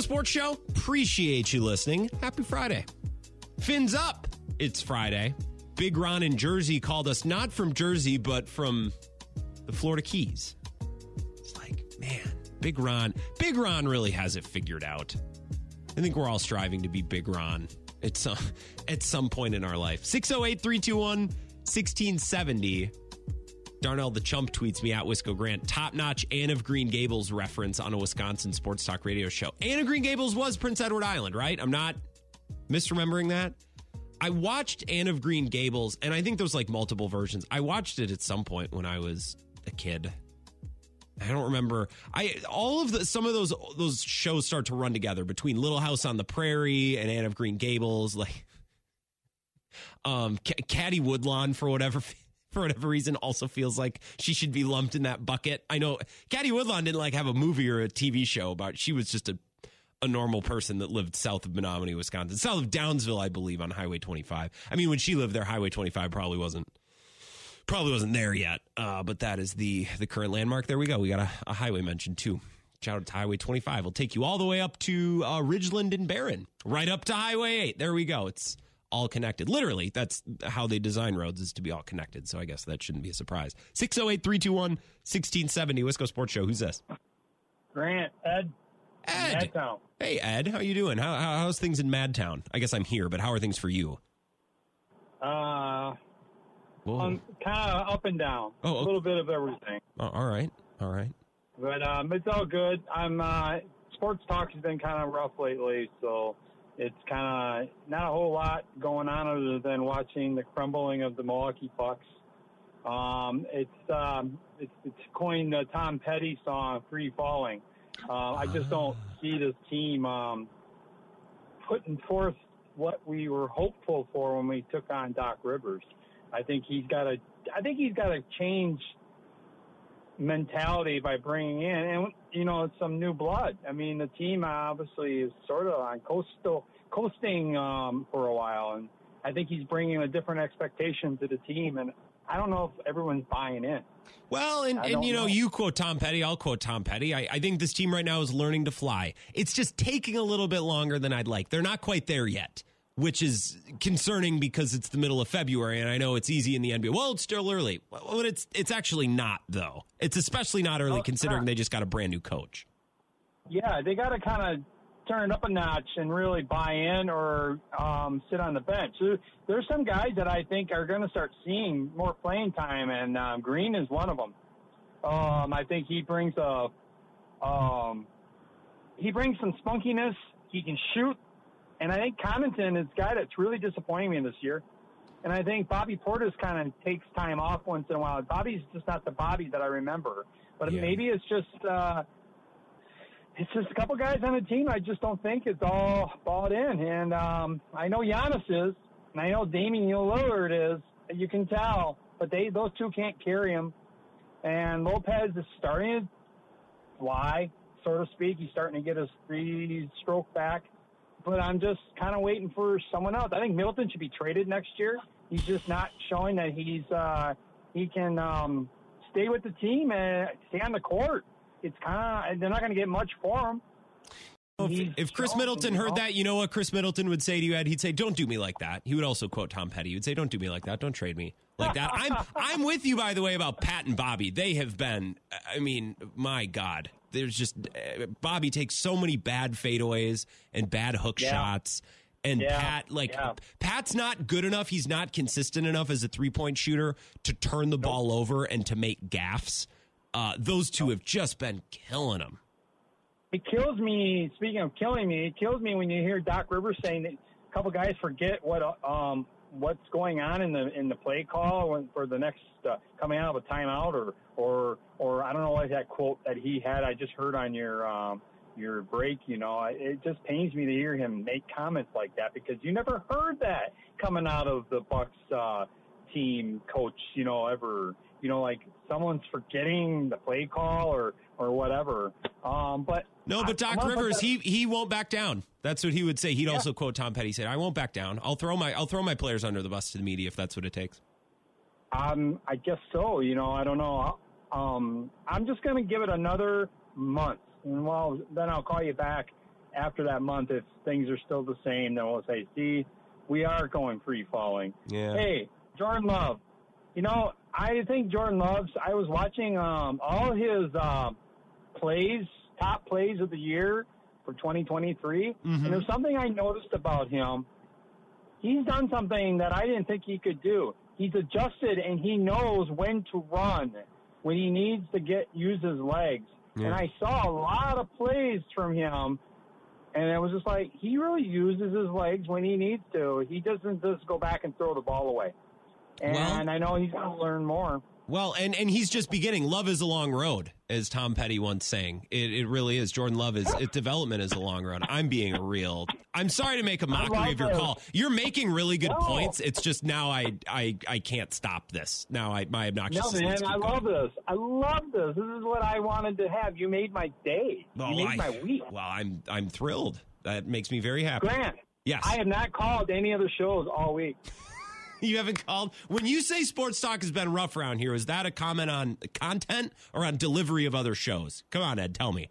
Sports Show, appreciate you listening. Happy Friday. Fins up. It's Friday. Big Ron in Jersey called us not from Jersey, but from the Florida Keys. It's like, man, Big Ron. Big Ron really has it figured out. I think we're all striving to be Big Ron at some, at some point in our life. six oh eight, three two one, one six seven oh. Darnell the Chump tweets me at Wisco Grant. Top-notch Anne of Green Gables reference on a Wisconsin Sports Talk radio show. Anne of Green Gables was Prince Edward Island, right? I'm not misremembering that. I watched Anne of Green Gables, and I think there's like multiple versions. I watched it at some point when I was a kid. I don't remember. I all of the some of those those shows start to run together between Little House on the Prairie and Anne of Green Gables, like um, C- Caddy Woodlawn for whatever. For whatever reason, also feels like she should be lumped in that bucket. I know Caddy Woodlawn didn't like have a movie or a T V show about. She was just a, a normal person that lived south of Menominee, Wisconsin, south of Downsville, I believe, on Highway twenty-five. I mean, when she lived there, Highway twenty-five probably wasn't probably wasn't there yet. Uh, but that is the the current landmark. There we go. We got a, a highway mentioned too. Shout out to Highway twenty-five. We'll take you all the way up to uh, Ridgeland and Barron, right up to Highway eight. There we go. It's all connected. Literally, that's how they design roads, is to be all connected. So I guess that shouldn't be a surprise. six oh eight, three two one, one six seven oh. Wisco Sports Show. Who's this? Grant. Ed. Ed. Madtown. Hey, Ed. How you doing? How, how How's things in Madtown? I guess I'm here, but how are things for you? Uh, um, kind of up and down. Oh, okay. A little bit of everything. Oh, all right. All right. But um, it's all good. I'm uh, sports talk has been kind of rough lately, so it's kind of not a whole lot going on other than watching the crumbling of the Milwaukee Bucks. Um, it's, um, it's it's coined the Tom Petty song, Free Falling. Uh, I just don't see this team um, putting forth what we were hopeful for when we took on Doc Rivers. I think he's got a I think he's got to change mentality by bringing in, and you know, some new blood. I mean, the team obviously is sort of on coastal coasting um, for a while, and I think he's bringing a different expectation to the team, and I don't know if everyone's buying in. Well, and, and you know, know, you quote Tom Petty, I'll quote Tom Petty. I, I think this team right now is learning to fly. It's just taking a little bit longer than I'd like. They're not quite there yet, which is concerning because it's the middle of February, and I know it's easy in the N B A. Well, it's still early. Well, it's it's actually not, though. It's especially not early oh, considering not. They just got a brand new coach. Yeah, they got to kind of turn up a notch and really buy in or um, sit on the bench. There's some guys that I think are going to start seeing more playing time, and um, Green is one of them. Um, I think he brings a um, he brings some spunkiness. He can shoot, and I think Covington is a guy that's really disappointing me this year. And I think Bobby Portis kind of takes time off once in a while. Bobby's just not the Bobby that I remember, but yeah. maybe it's just. Uh, It's just a couple guys on the team. I just don't think it's all bought in. And um, I know Giannis is, and I know Damian Lillard is. You can tell. But they those two can't carry him. And Lopez is starting to fly, so to speak. He's starting to get his three-stroke back. But I'm just kind of waiting for someone else. I think Middleton should be traded next year. He's just not showing that he's uh, he can um, stay with the team and stay on the court. It's kind of, they're not going to get much for him. If, if Chris Middleton heard that, you know what Chris Middleton would say to you, Ed? He'd say, "Don't do me like that." He would also quote Tom Petty. He'd say, "Don't do me like that. Don't trade me like that." I'm, I'm with you, by the way, about Pat and Bobby. They have been, I mean, my God, there's just uh, Bobby takes so many bad fadeaways and bad hook yeah. shots. And yeah, Pat, like, yeah. Pat's not good enough. He's not consistent enough as a three point shooter to turn the nope. ball over and to make gaffes. Uh, those two have just been killing them. It kills me. Speaking of killing me, it kills me when you hear Doc Rivers saying that a couple guys forget what um, what's going on in the in the play call when, for the next uh, coming out of a timeout or or or I don't know what that quote that he had I just heard on your um, your break. You know, it just pains me to hear him make comments like that because you never heard that coming out of the Bucks uh, team coach. You know, ever. You know, like someone's forgetting the play call or, or whatever. Um, but no, but Doc Rivers, he he won't back down. That's what he would say. He'd yeah. also quote Tom Petty, said, "I won't back down. I'll throw my I'll throw my players under the bus to the media if that's what it takes." Um, I guess so. You know, I don't know. Um, I'm just gonna give it another month, and well, then I'll call you back after that month if things are still the same. Then we'll say, "See, we are going free falling." Yeah. Hey, Jordan Love. You know, I think Jordan Love's, I was watching um, all his uh, plays, top plays of the year for twenty twenty-three, mm-hmm. and there's something I noticed about him. He's done something that I didn't think he could do. He's adjusted, and he knows when to run, when he needs to get use his legs. Yeah. And I saw a lot of plays from him, and it was just like, he really uses his legs when he needs to. He doesn't just go back and throw the ball away. And well, I know he's going to learn more. Well, and, and he's just beginning. Love is a long road, as Tom Petty once sang. It it really is. Jordan Love is it, development is a long road. I'm being real. I'm sorry to make a mockery of your it. call. You're making really good no. points. It's just now I I, I can't stop this. Now I my obnoxious. No, man, I love going. this. I love this. This is what I wanted to have. You made my day. Well, you made I, my week. Well, I'm I'm thrilled. That makes me very happy. Grant. Yes. I have not called any other shows all week. You haven't called. When you say sports talk has been rough around here, is that a comment on content or on delivery of other shows? Come on, Ed, tell me.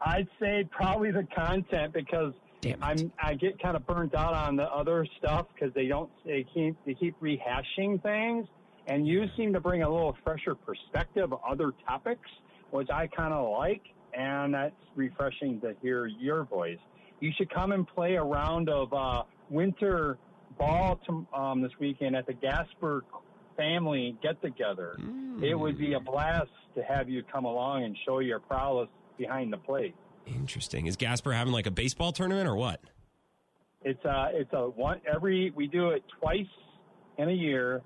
I'd say probably the content because I'm I get kind of burnt out on the other stuff because they don't they keep they keep rehashing things, and you seem to bring a little fresher perspective of other topics, which I kind of like, and that's refreshing to hear your voice. You should come and play a round of uh, winter. Ball to, um, this weekend at the Gasper family get-together. Mm. It would be a blast to have you come along and show your prowess behind the plate. Interesting. Is Gasper having like a baseball tournament or what? It's a it's a one every we do it twice in a year,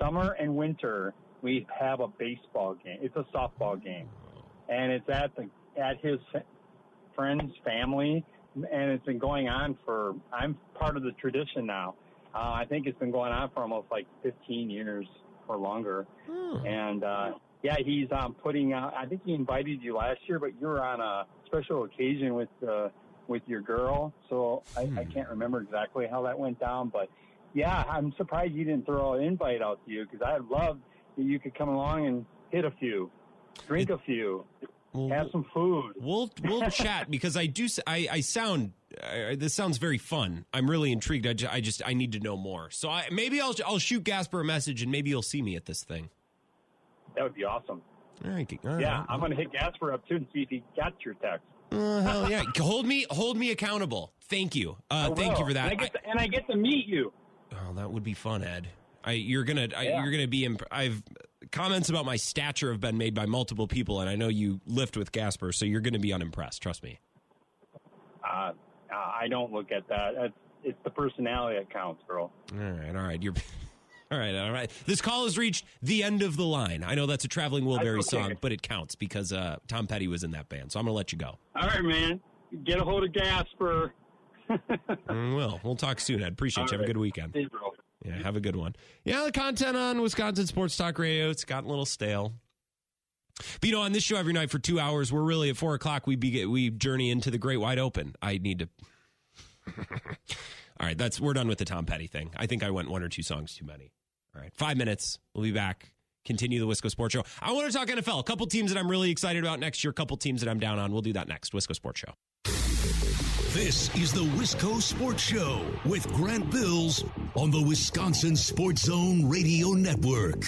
summer and winter. We have a baseball game. It's a softball game, and it's at the at his friend's family. And it's been going on for, I'm part of the tradition now. Uh, I think it's been going on for almost like fifteen years. for longer. Hmm. And, uh, yeah, he's um, putting out, I think he invited you last year, but you were on a special occasion with uh, with your girl. So I, hmm. I can't remember exactly how that went down. But, yeah, I'm surprised you didn't throw an invite out to you, because I'd love that you could come along and hit a few, drink it, a few, well, have some food. We'll we'll chat, because I do. I, I sound, I, this sounds very fun. I'm really intrigued. I just, I, just, I need to know more. So I, maybe I'll I'll shoot Gasper a message, and maybe you'll see me at this thing. That would be awesome. All right, all right, yeah, right. I'm going to hit Gasper up, too, and see if he got your text. Uh, hell yeah. Hold me hold me accountable. Thank you. Uh, thank you for that. And I, get to, and I get to meet you. Oh, that would be fun, Ed. I, you're going to yeah. you're gonna be... Imp- I've comments about my stature have been made by multiple people, and I know you lift with Gasper, so you're going to be unimpressed. Trust me. Uh, I don't look at that. It's, it's the personality that counts, girl. All right, all right. You're... All right, all right. This call has reached the end of the line. I know that's a Traveling Wilbury okay. song, but it counts because uh, Tom Petty was in that band. So I'm going to let you go. All right, man. Get a hold of Gasper. Well, we'll talk soon. I appreciate all you. Right. Have a good weekend. Hey, bro. Yeah, have a good one. Yeah, the content on Wisconsin Sports Talk Radio, it's gotten a little stale. But, you know, on this show every night for two hours, we're really at four o'clock, we, be, we journey into the great wide open. I need to... All right, that's we're done with the Tom Petty thing. I think I went one or two songs too many. All right, five minutes. We'll be back. Continue the Wisco Sports Show. I want to talk N F L. A couple teams that I'm really excited about next year. A couple teams that I'm down on. We'll do that next. Wisco Sports Show. This is the Wisco Sports Show with Grant Bills on the Wisconsin Sports Zone Radio Network.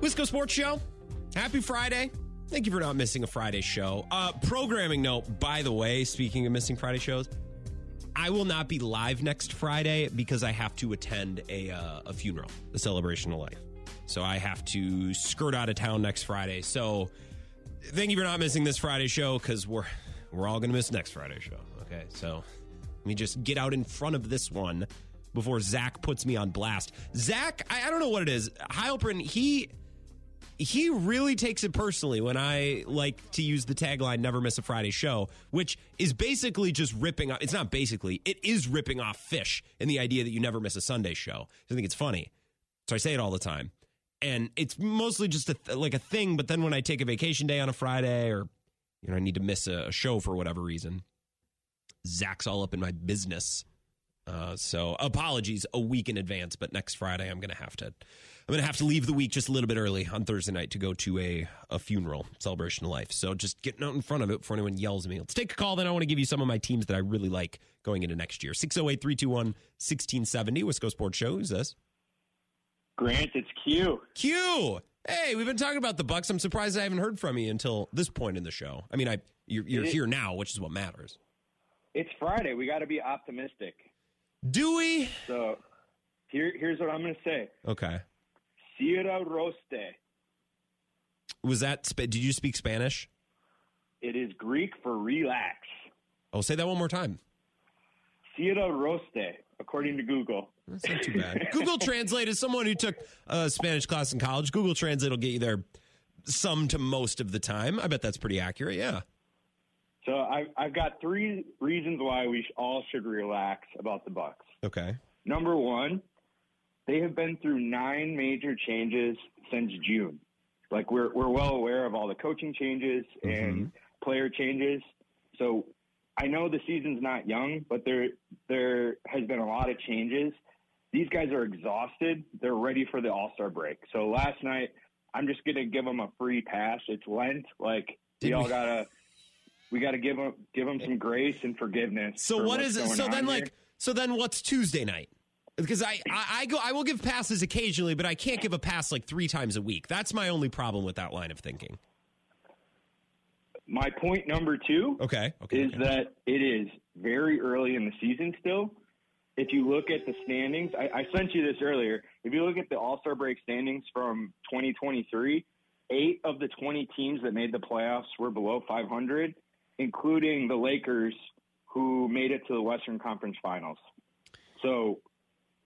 Wisco Sports Show. Happy Friday. Thank you for not missing a Friday show. Uh, programming note, by the way, speaking of missing Friday shows, I will not be live next Friday because I have to attend a, uh, a funeral, a celebration of life. So I have to skirt out of town next Friday. So thank you for not missing this Friday show, because we're, we're all going to miss next Friday show. Okay, so let me just get out in front of this one before Zach puts me on blast. Zach, I, I don't know what it is. Heilprin, he... He really takes it personally when I like to use the tagline, never miss a Friday show, which is basically just ripping off. It's not basically, it is ripping off Fish and the idea that you never miss a Sunday show. I think it's funny. So I say it all the time. And it's mostly just a, like a thing. But then when I take a vacation day on a Friday, or, you know, I need to miss a show for whatever reason, Zach's all up in my business. Uh, so apologies a week in advance, but next Friday I'm going to have to, I'm going to have to leave the week just a little bit early on Thursday night to go to a, a funeral, celebration of life. So just getting out in front of it before anyone yells at me. Let's take a call. Then I want to give you some of my teams that I really like going into next year. six oh eight, three two one, one six seven oh. Wisco Sports Show. Who's this? Grant, it's Q. Q. Hey, we've been talking about the Bucks. I'm surprised I haven't heard from you until this point in the show. I mean, I, you're, you're here now, which is what matters. It's Friday. We got to be optimistic. Do we? So, here, here's what I'm going to say. Okay. Sierra Roste. Was that, did you speak Spanish? It is Greek for relax. Oh, say that one more time. Sierra Roste, according to Google. That's not too bad. Google Translate is someone who took a Spanish class in college. Google Translate will get you there some to most of the time. I bet that's pretty accurate, yeah. So I've, I've got three reasons why we all should relax about the Bucks. Okay. Number one, they have been through nine major changes since June. Like we're we're well aware of all the coaching changes and mm-hmm. player changes. So I know the season's not young, but there there has been a lot of changes. These guys are exhausted. They're ready for the All-Star break. So last night, I'm just going to give them a free pass. It's Lent. Like we all got to. We got to give them give them some grace and forgiveness. So for what is it? So then, like, here. so then, what's Tuesday night? Because I, I, I go I will give passes occasionally, but I can't give a pass like three times a week. That's my only problem with that line of thinking. My point number two, okay, okay is okay. that it is very early in the season still. If you look at the standings, I, I sent you this earlier. If you look at the All-Star break standings from twenty twenty-three, eight of the twenty teams that made the playoffs were below five hundred. Including the Lakers, who made it to the Western Conference Finals. So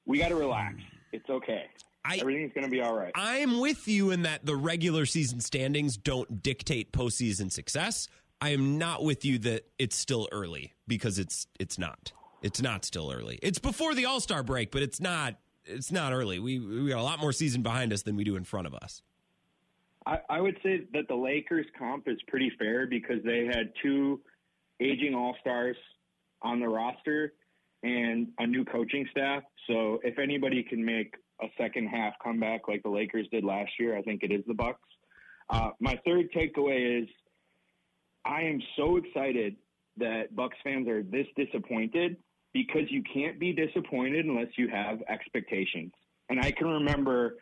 we got to relax. It's okay. I, Everything's going to be all right. I'm with you in that the regular season standings don't dictate postseason success. I am not with you that it's still early, because it's it's not. It's not still early. It's before the All-Star break, but it's not it's not early. We we got a lot more season behind us than we do in front of us. I, I would say that the Lakers comp is pretty fair because they had two aging All-Stars on the roster and a new coaching staff. So if anybody can make a second half comeback like the Lakers did last year, I think it is the Bucks. Uh, my third takeaway is I am so excited that Bucks fans are this disappointed, because you can't be disappointed unless you have expectations. And I can remember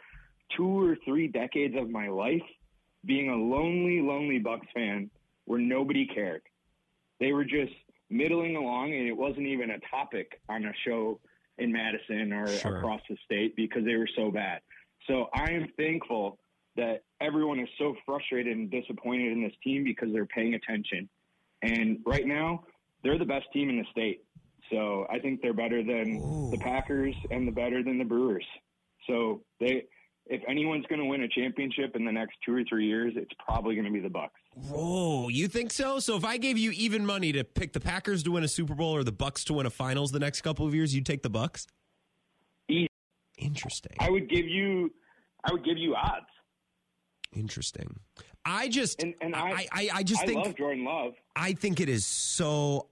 two or three decades of my life being a lonely, lonely Bucks fan where nobody cared. They were just middling along, and it wasn't even a topic on a show in Madison or sure. across the state because they were so bad. So I am thankful that everyone is so frustrated and disappointed in this team because they're paying attention. And right now, they're the best team in the state. So I think they're better than Ooh. the Packers and the better than the Brewers. So they, if anyone's going to win a championship in the next two or three years, it's probably going to be the Bucks. Whoa, you think so? So if I gave you even money to pick the Packers to win a Super Bowl or the Bucks to win a finals the next couple of years, you'd take the Bucks? Easy. Interesting. I would give you, I would give you odds. Interesting. I just, and, and I, I, I just I think I love Jordan Love. I think it is so.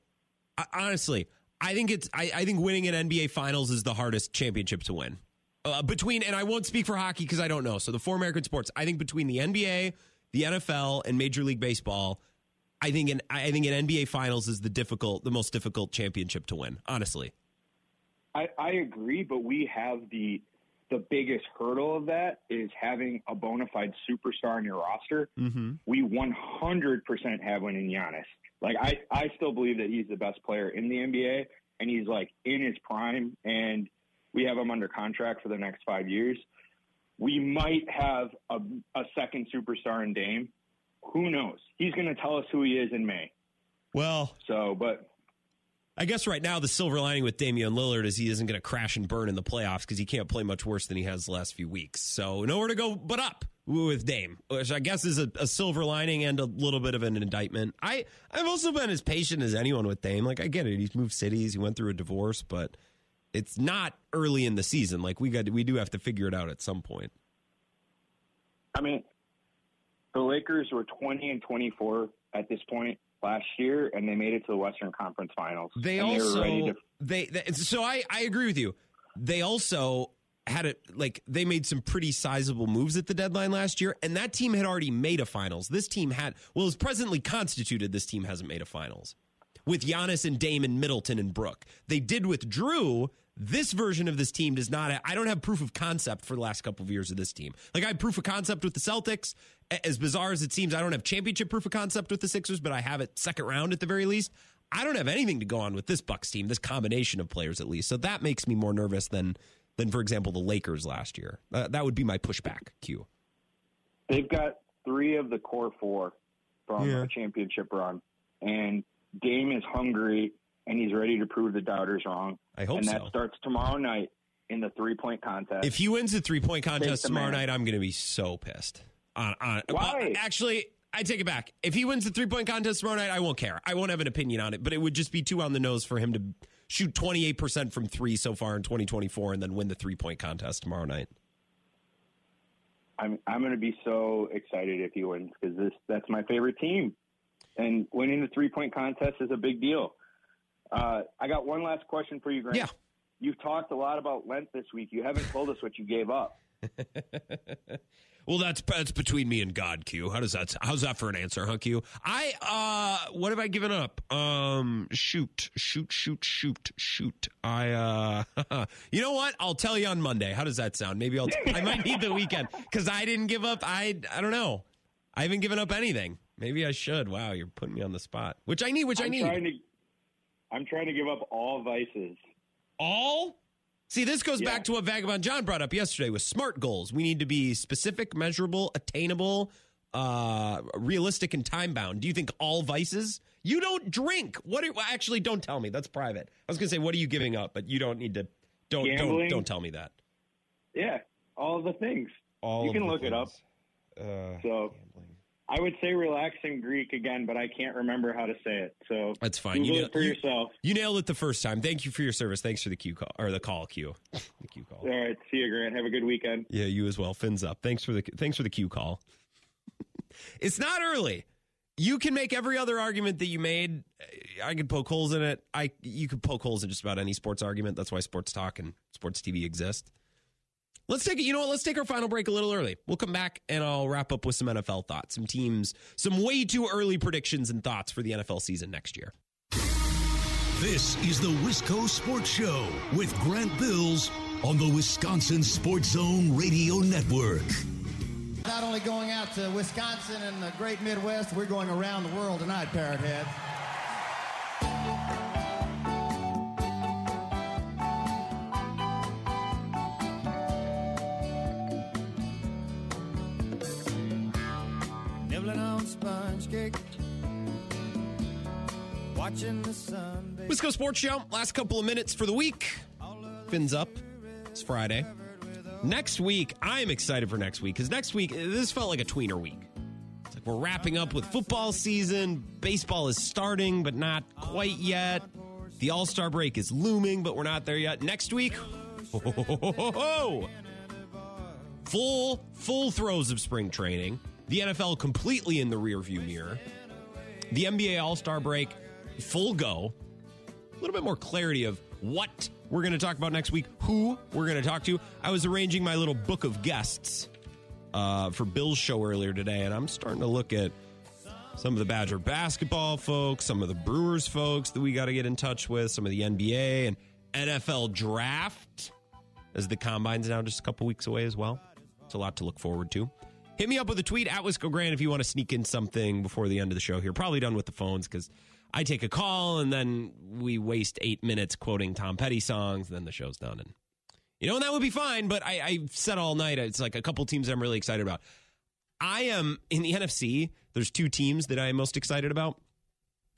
Honestly, I think it's. I, I think winning an N B A Finals is the hardest championship to win. Uh, between, and I won't speak for hockey because I don't know. So the four American sports, I think between the N B A, the N F L, and Major League Baseball, I think an I think an N B A Finals is the difficult, the most difficult championship to win. Honestly, I, I agree, but we have the. The biggest hurdle of that is having a bona fide superstar in your roster. Mm-hmm. We one hundred percent have one in Giannis. Like, I, I still believe that he's the best player in the N B A, and he's, like, in his prime, and we have him under contract for the next five years. We might have a, a second superstar in Dame. Who knows? He's going to tell us who he is in May. Well, so, but... I guess right now the silver lining with Damian Lillard is he isn't going to crash and burn in the playoffs because he can't play much worse than he has the last few weeks. So nowhere to go but up with Dame, which I guess is a, a silver lining and a little bit of an indictment. I, I've also been as patient as anyone with Dame. Like, I get it. He's moved cities. He went through a divorce. But it's not early in the season. Like, we got, we do have to figure it out at some point. I mean, the Lakers were twenty and twenty-four at this point last year, and they made it to the Western Conference Finals. They and also, they, were ready to... they, they so I, I agree with you. They also had it, like, they made some pretty sizable moves at the deadline last year, and that team had already made a finals. This team had, well, it's presently constituted, this team hasn't made a finals. With Giannis and Dame and Middleton and Brooke. They did with Drew. This version of this team does not. I don't have proof of concept for the last couple of years of this team. Like, I have proof of concept with the Celtics. As bizarre as it seems, I don't have championship proof of concept with the Sixers, but I have it second round at the very least. I don't have anything to go on with this Bucks team, this combination of players at least. So that makes me more nervous than, than for example, the Lakers last year. Uh, that would be my pushback, Q. They've got three of the core four from yeah. a championship run, and Dame is hungry, and he's ready to prove the doubters wrong. I hope so. And that so. starts tomorrow night in the three-point contest. If he wins the three-point contest tomorrow night, I'm going to be so pissed. On, on, Why? Well, actually, I take it back. If he wins the three-point contest tomorrow night, I won't care. I won't have an opinion on it, but it would just be too on the nose for him to shoot twenty-eight percent from three so far in twenty twenty-four and then win the three-point contest tomorrow night. I'm I'm going to be so excited if he wins, because this that's my favorite team. And winning the three-point contest is a big deal. Uh, I got one last question for you, Grant. Yeah. You've talked a lot about Lent this week. You haven't told us what you gave up. Well, that's that's between me and God, Q. How does that? How's that for an answer, huh, Q? I uh, what have I given up? Um, shoot, shoot, shoot, shoot, shoot. I uh, you know what? I'll tell you on Monday. How does that sound? Maybe I'll. T- I might need the weekend because I didn't give up. I I don't know. I haven't given up anything. Maybe I should. Wow, you're putting me on the spot. Which I need. Which I'm I need. Trying to, I'm trying to give up all vices. All? See, this goes yeah. back to what Vagabond John brought up yesterday with SMART goals. We need to be specific, measurable, attainable, uh, realistic, and time-bound. Do you think all vices? You don't drink. What? Are, well, actually, don't tell me. That's private. I was going to say, what are you giving up? But you don't need to. Don't. Gambling. Don't. Don't tell me that. Yeah. all the things. All you can look things. It up. Uh, so gambling. I would say relaxing Greek again, but I can't remember how to say it. So that's fine. You nailed it for yourself. You nailed it the first time. Thank you for your service. Thanks for the cue call or the call cue. The cue call. All right. See you, Grant. Have a good weekend. Yeah, you as well. Fins up. Thanks for the thanks for the cue call. It's not early. You can make every other argument that you made. I could poke holes in it. I you could poke holes in just about any sports argument. That's why sports talk and sports T V exist. Let's take it. You know what? Let's take our final break a little early. We'll come back and I'll wrap up with some N F L thoughts, some teams, some way too early predictions and thoughts for the N F L season next year. This is the Wisco Sports Show with Grant Bills on the Wisconsin Sports Zone Radio Network. Not only going out to Wisconsin and the great Midwest, we're going around the world tonight, Parrot Head. Nibbling on sponge cake, watching the sun. Wisco Sports Show, last couple of minutes for the week. Fins up. It's Friday. Next week, I'm excited for next week because next week, this felt like a tweener week. It's like we're wrapping up with football season. Baseball is starting, but not quite yet. The All-Star break is looming, but we're not there yet. Next week, ho, ho, ho, ho, ho, ho. full, full throes of spring training. The N F L completely in the rearview mirror. The N B A All-Star break, full go. A little bit more clarity of what we're going to talk about next week, who we're going to talk to. I was arranging my little book of guests uh, for Bill's show earlier today, and I'm starting to look at some of the Badger basketball folks, some of the Brewers folks that we got to get in touch with, some of the N B A and N F L draft, as the combine's now just a couple weeks away as well. It's a lot to look forward to. Hit me up with a tweet, at Wisco Grant, if you want to sneak in something before the end of the show here. Probably done with the phones because I take a call, and then we waste eight minutes quoting Tom Petty songs, and then the show's done. And you know, and that would be fine, but I, I said all night, it's like a couple teams I'm really excited about. I am, in the N F C, there's two teams that I am most excited about,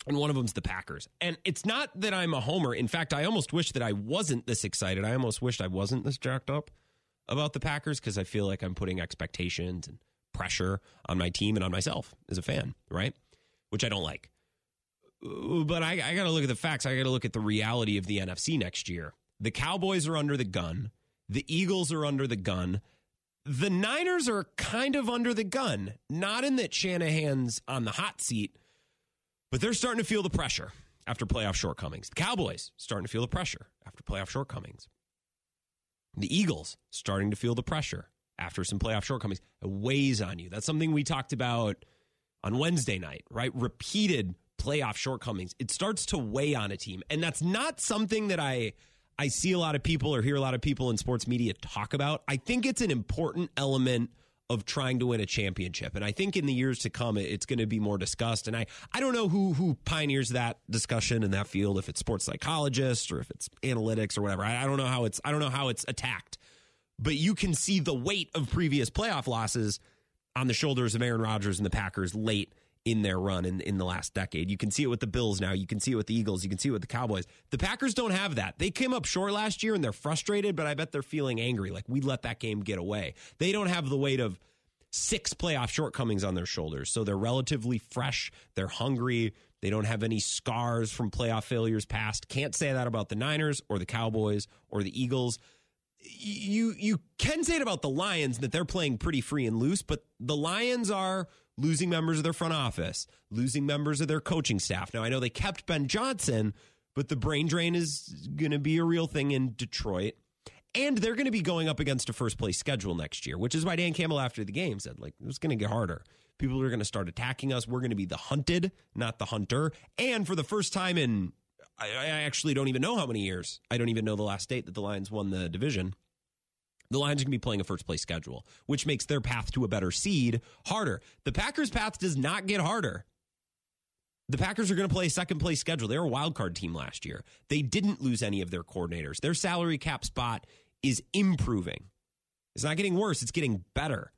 and one of them's the Packers. And it's not that I'm a homer. In fact, I almost wish that I wasn't this excited. I almost wished I wasn't this jacked up about the Packers because I feel like I'm putting expectations and pressure on my team and on myself as a fan, right? Which I don't like. But I, I got to look at the facts. I got to look at the reality of the N F C next year. The Cowboys are under the gun. The Eagles are under the gun. The Niners are kind of under the gun. Not in that Shanahan's on the hot seat, but they're starting to feel the pressure after playoff shortcomings. The Cowboys starting to feel the pressure after playoff shortcomings. The Eagles starting to feel the pressure after some playoff shortcomings. It weighs on you. That's something we talked about on Wednesday night, right? Repeated playoff shortcomings. It starts to weigh on a team. And that's not something that I I see a lot of people or hear a lot of people in sports media talk about. I think it's an important element of trying to win a championship. And I think in the years to come, it's going to be more discussed. And I, I don't know who who pioneers that discussion in that field, if it's sports psychologists or if it's analytics or whatever. I, I don't know how it's I don't know how it's attacked. But you can see the weight of previous playoff losses on the shoulders of Aaron Rodgers and the Packers late in their run in, in the last decade. You can see it with the Bills now. You can see it with the Eagles. You can see it with the Cowboys. The Packers don't have that. They came up short last year and they're frustrated, but I bet they're feeling angry. Like, we let that game get away. They don't have the weight of six playoff shortcomings on their shoulders. So they're relatively fresh. They're hungry. They don't have any scars from playoff failures past. Can't say that about the Niners or the Cowboys or the Eagles. You, you can say it about the Lions that they're playing pretty free and loose, but the Lions are losing members of their front office, losing members of their coaching staff. Now, I know they kept Ben Johnson, but the brain drain is going to be a real thing in Detroit. And they're going to be going up against a first-place schedule next year, which is why Dan Campbell after the game said, like, it's going to get harder. People are going to start attacking us. We're going to be the hunted, not the hunter. And for the first time in, I, I actually don't even know how many years. I don't even know the last date that the Lions won the division. The Lions are going to be playing a first-place schedule, which makes their path to a better seed harder. The Packers' path does not get harder. The Packers are going to play a second-place schedule. They were a wild-card team last year. They didn't lose any of their coordinators. Their salary cap spot is improving. It's not getting worse. It's getting better.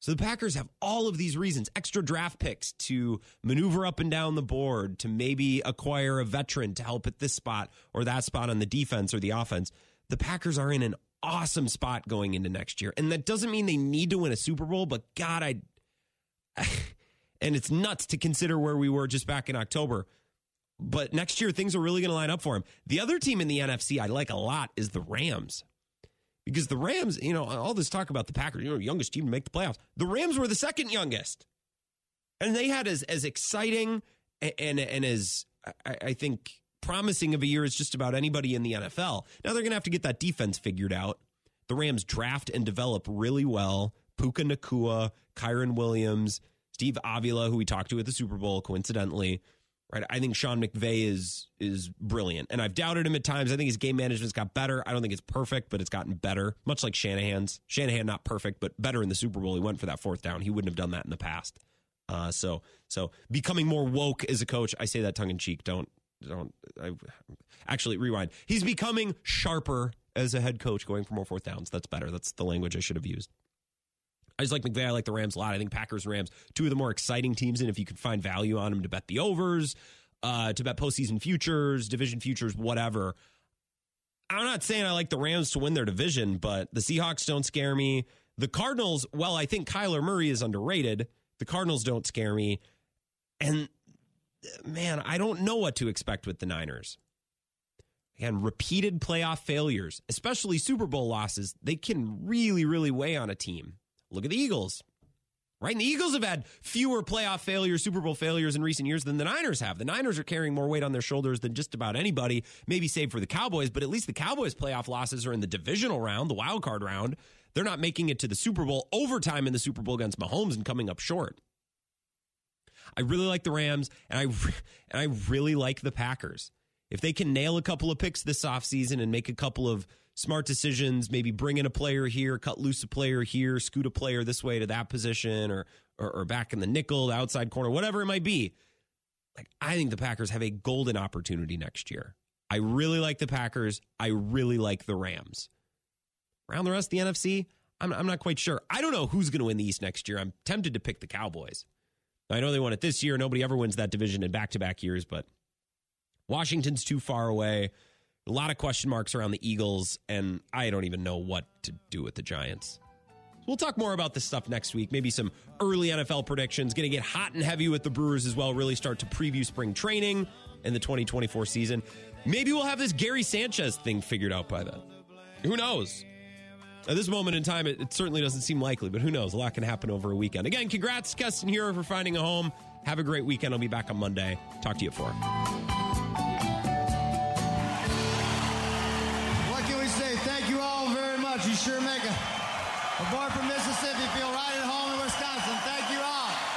So the Packers have all of these reasons, extra draft picks to maneuver up and down the board, to maybe acquire a veteran to help at this spot or that spot on the defense or the offense. The Packers are in an awesome spot going into next year. And that doesn't mean they need to win a Super Bowl, but God, I, I and it's nuts to consider where we were just back in October. But next year, things are really going to line up for him. The other team in the N F C I like a lot is the Rams. Because the Rams, you know, all this talk about the Packers, you know, youngest team to make the playoffs. The Rams were the second youngest. And they had as, as exciting and, and, and as, I, I think, promising of a year as just about anybody in the N F L. Now they're going to have to get that defense figured out. The Rams draft and develop really well. Puka Nacua, Kyron Williams, Steve Avila, who we talked to at the Super Bowl, coincidentally. Right, I think Sean McVay is is brilliant, and I've doubted him at times. I think his game management's got better. I don't think it's perfect, but it's gotten better, much like Shanahan's. Shanahan, not perfect, but better in the Super Bowl. He went for that fourth down. He wouldn't have done that in the past. Uh, so so becoming more woke as a coach, I say that tongue-in-cheek. Don't, don't. I, actually, rewind. He's becoming sharper as a head coach, going for more fourth downs. That's better. That's the language I should have used. I just like McVay. I like the Rams a lot. I think Packers and Rams, two of the more exciting teams. And if you can find value on them to bet the overs, uh, to bet postseason futures, division futures, whatever. I'm not saying I like the Rams to win their division, but the Seahawks don't scare me. The Cardinals, well, I think Kyler Murray is underrated. The Cardinals don't scare me. And, man, I don't know what to expect with the Niners. Again, repeated playoff failures, especially Super Bowl losses, they can really, really weigh on a team. Look at the Eagles, right? And the Eagles have had fewer playoff failures, Super Bowl failures in recent years than the Niners have. The Niners are carrying more weight on their shoulders than just about anybody, maybe save for the Cowboys, but at least the Cowboys' playoff losses are in the divisional round, the wild card round. They're not making it to the Super Bowl, overtime in the Super Bowl against Mahomes and coming up short. I really like the Rams, and I, and I really like the Packers. If they can nail a couple of picks this offseason and make a couple of smart decisions, maybe bring in a player here, cut loose a player here, scoot a player this way to that position, or, or or back in the nickel, the outside corner, whatever it might be. Like, I think the Packers have a golden opportunity next year. I really like the Packers. I really like the Rams. Around the rest of the N F C, I'm, I'm not quite sure. I don't know who's going to win the East next year. I'm tempted to pick the Cowboys. I know they won it this year. Nobody ever wins that division in back-to-back years, but Washington's too far away. A lot of question marks around the Eagles, and I don't even know what to do with the Giants. We'll talk more about this stuff next week. Maybe some early N F L predictions. Going to get hot and heavy with the Brewers as well. Really start to preview spring training and the twenty twenty-four season. Maybe we'll have this Gary Sanchez thing figured out by then. Who knows? At this moment in time, it, it certainly doesn't seem likely, but who knows? A lot can happen over a weekend. Again, congrats, Keston Hiura, for finding a home. Have a great weekend. I'll be back on Monday. Talk to you at four. You sure make a, a boy from Mississippi feel right at home in Wisconsin. Thank you all.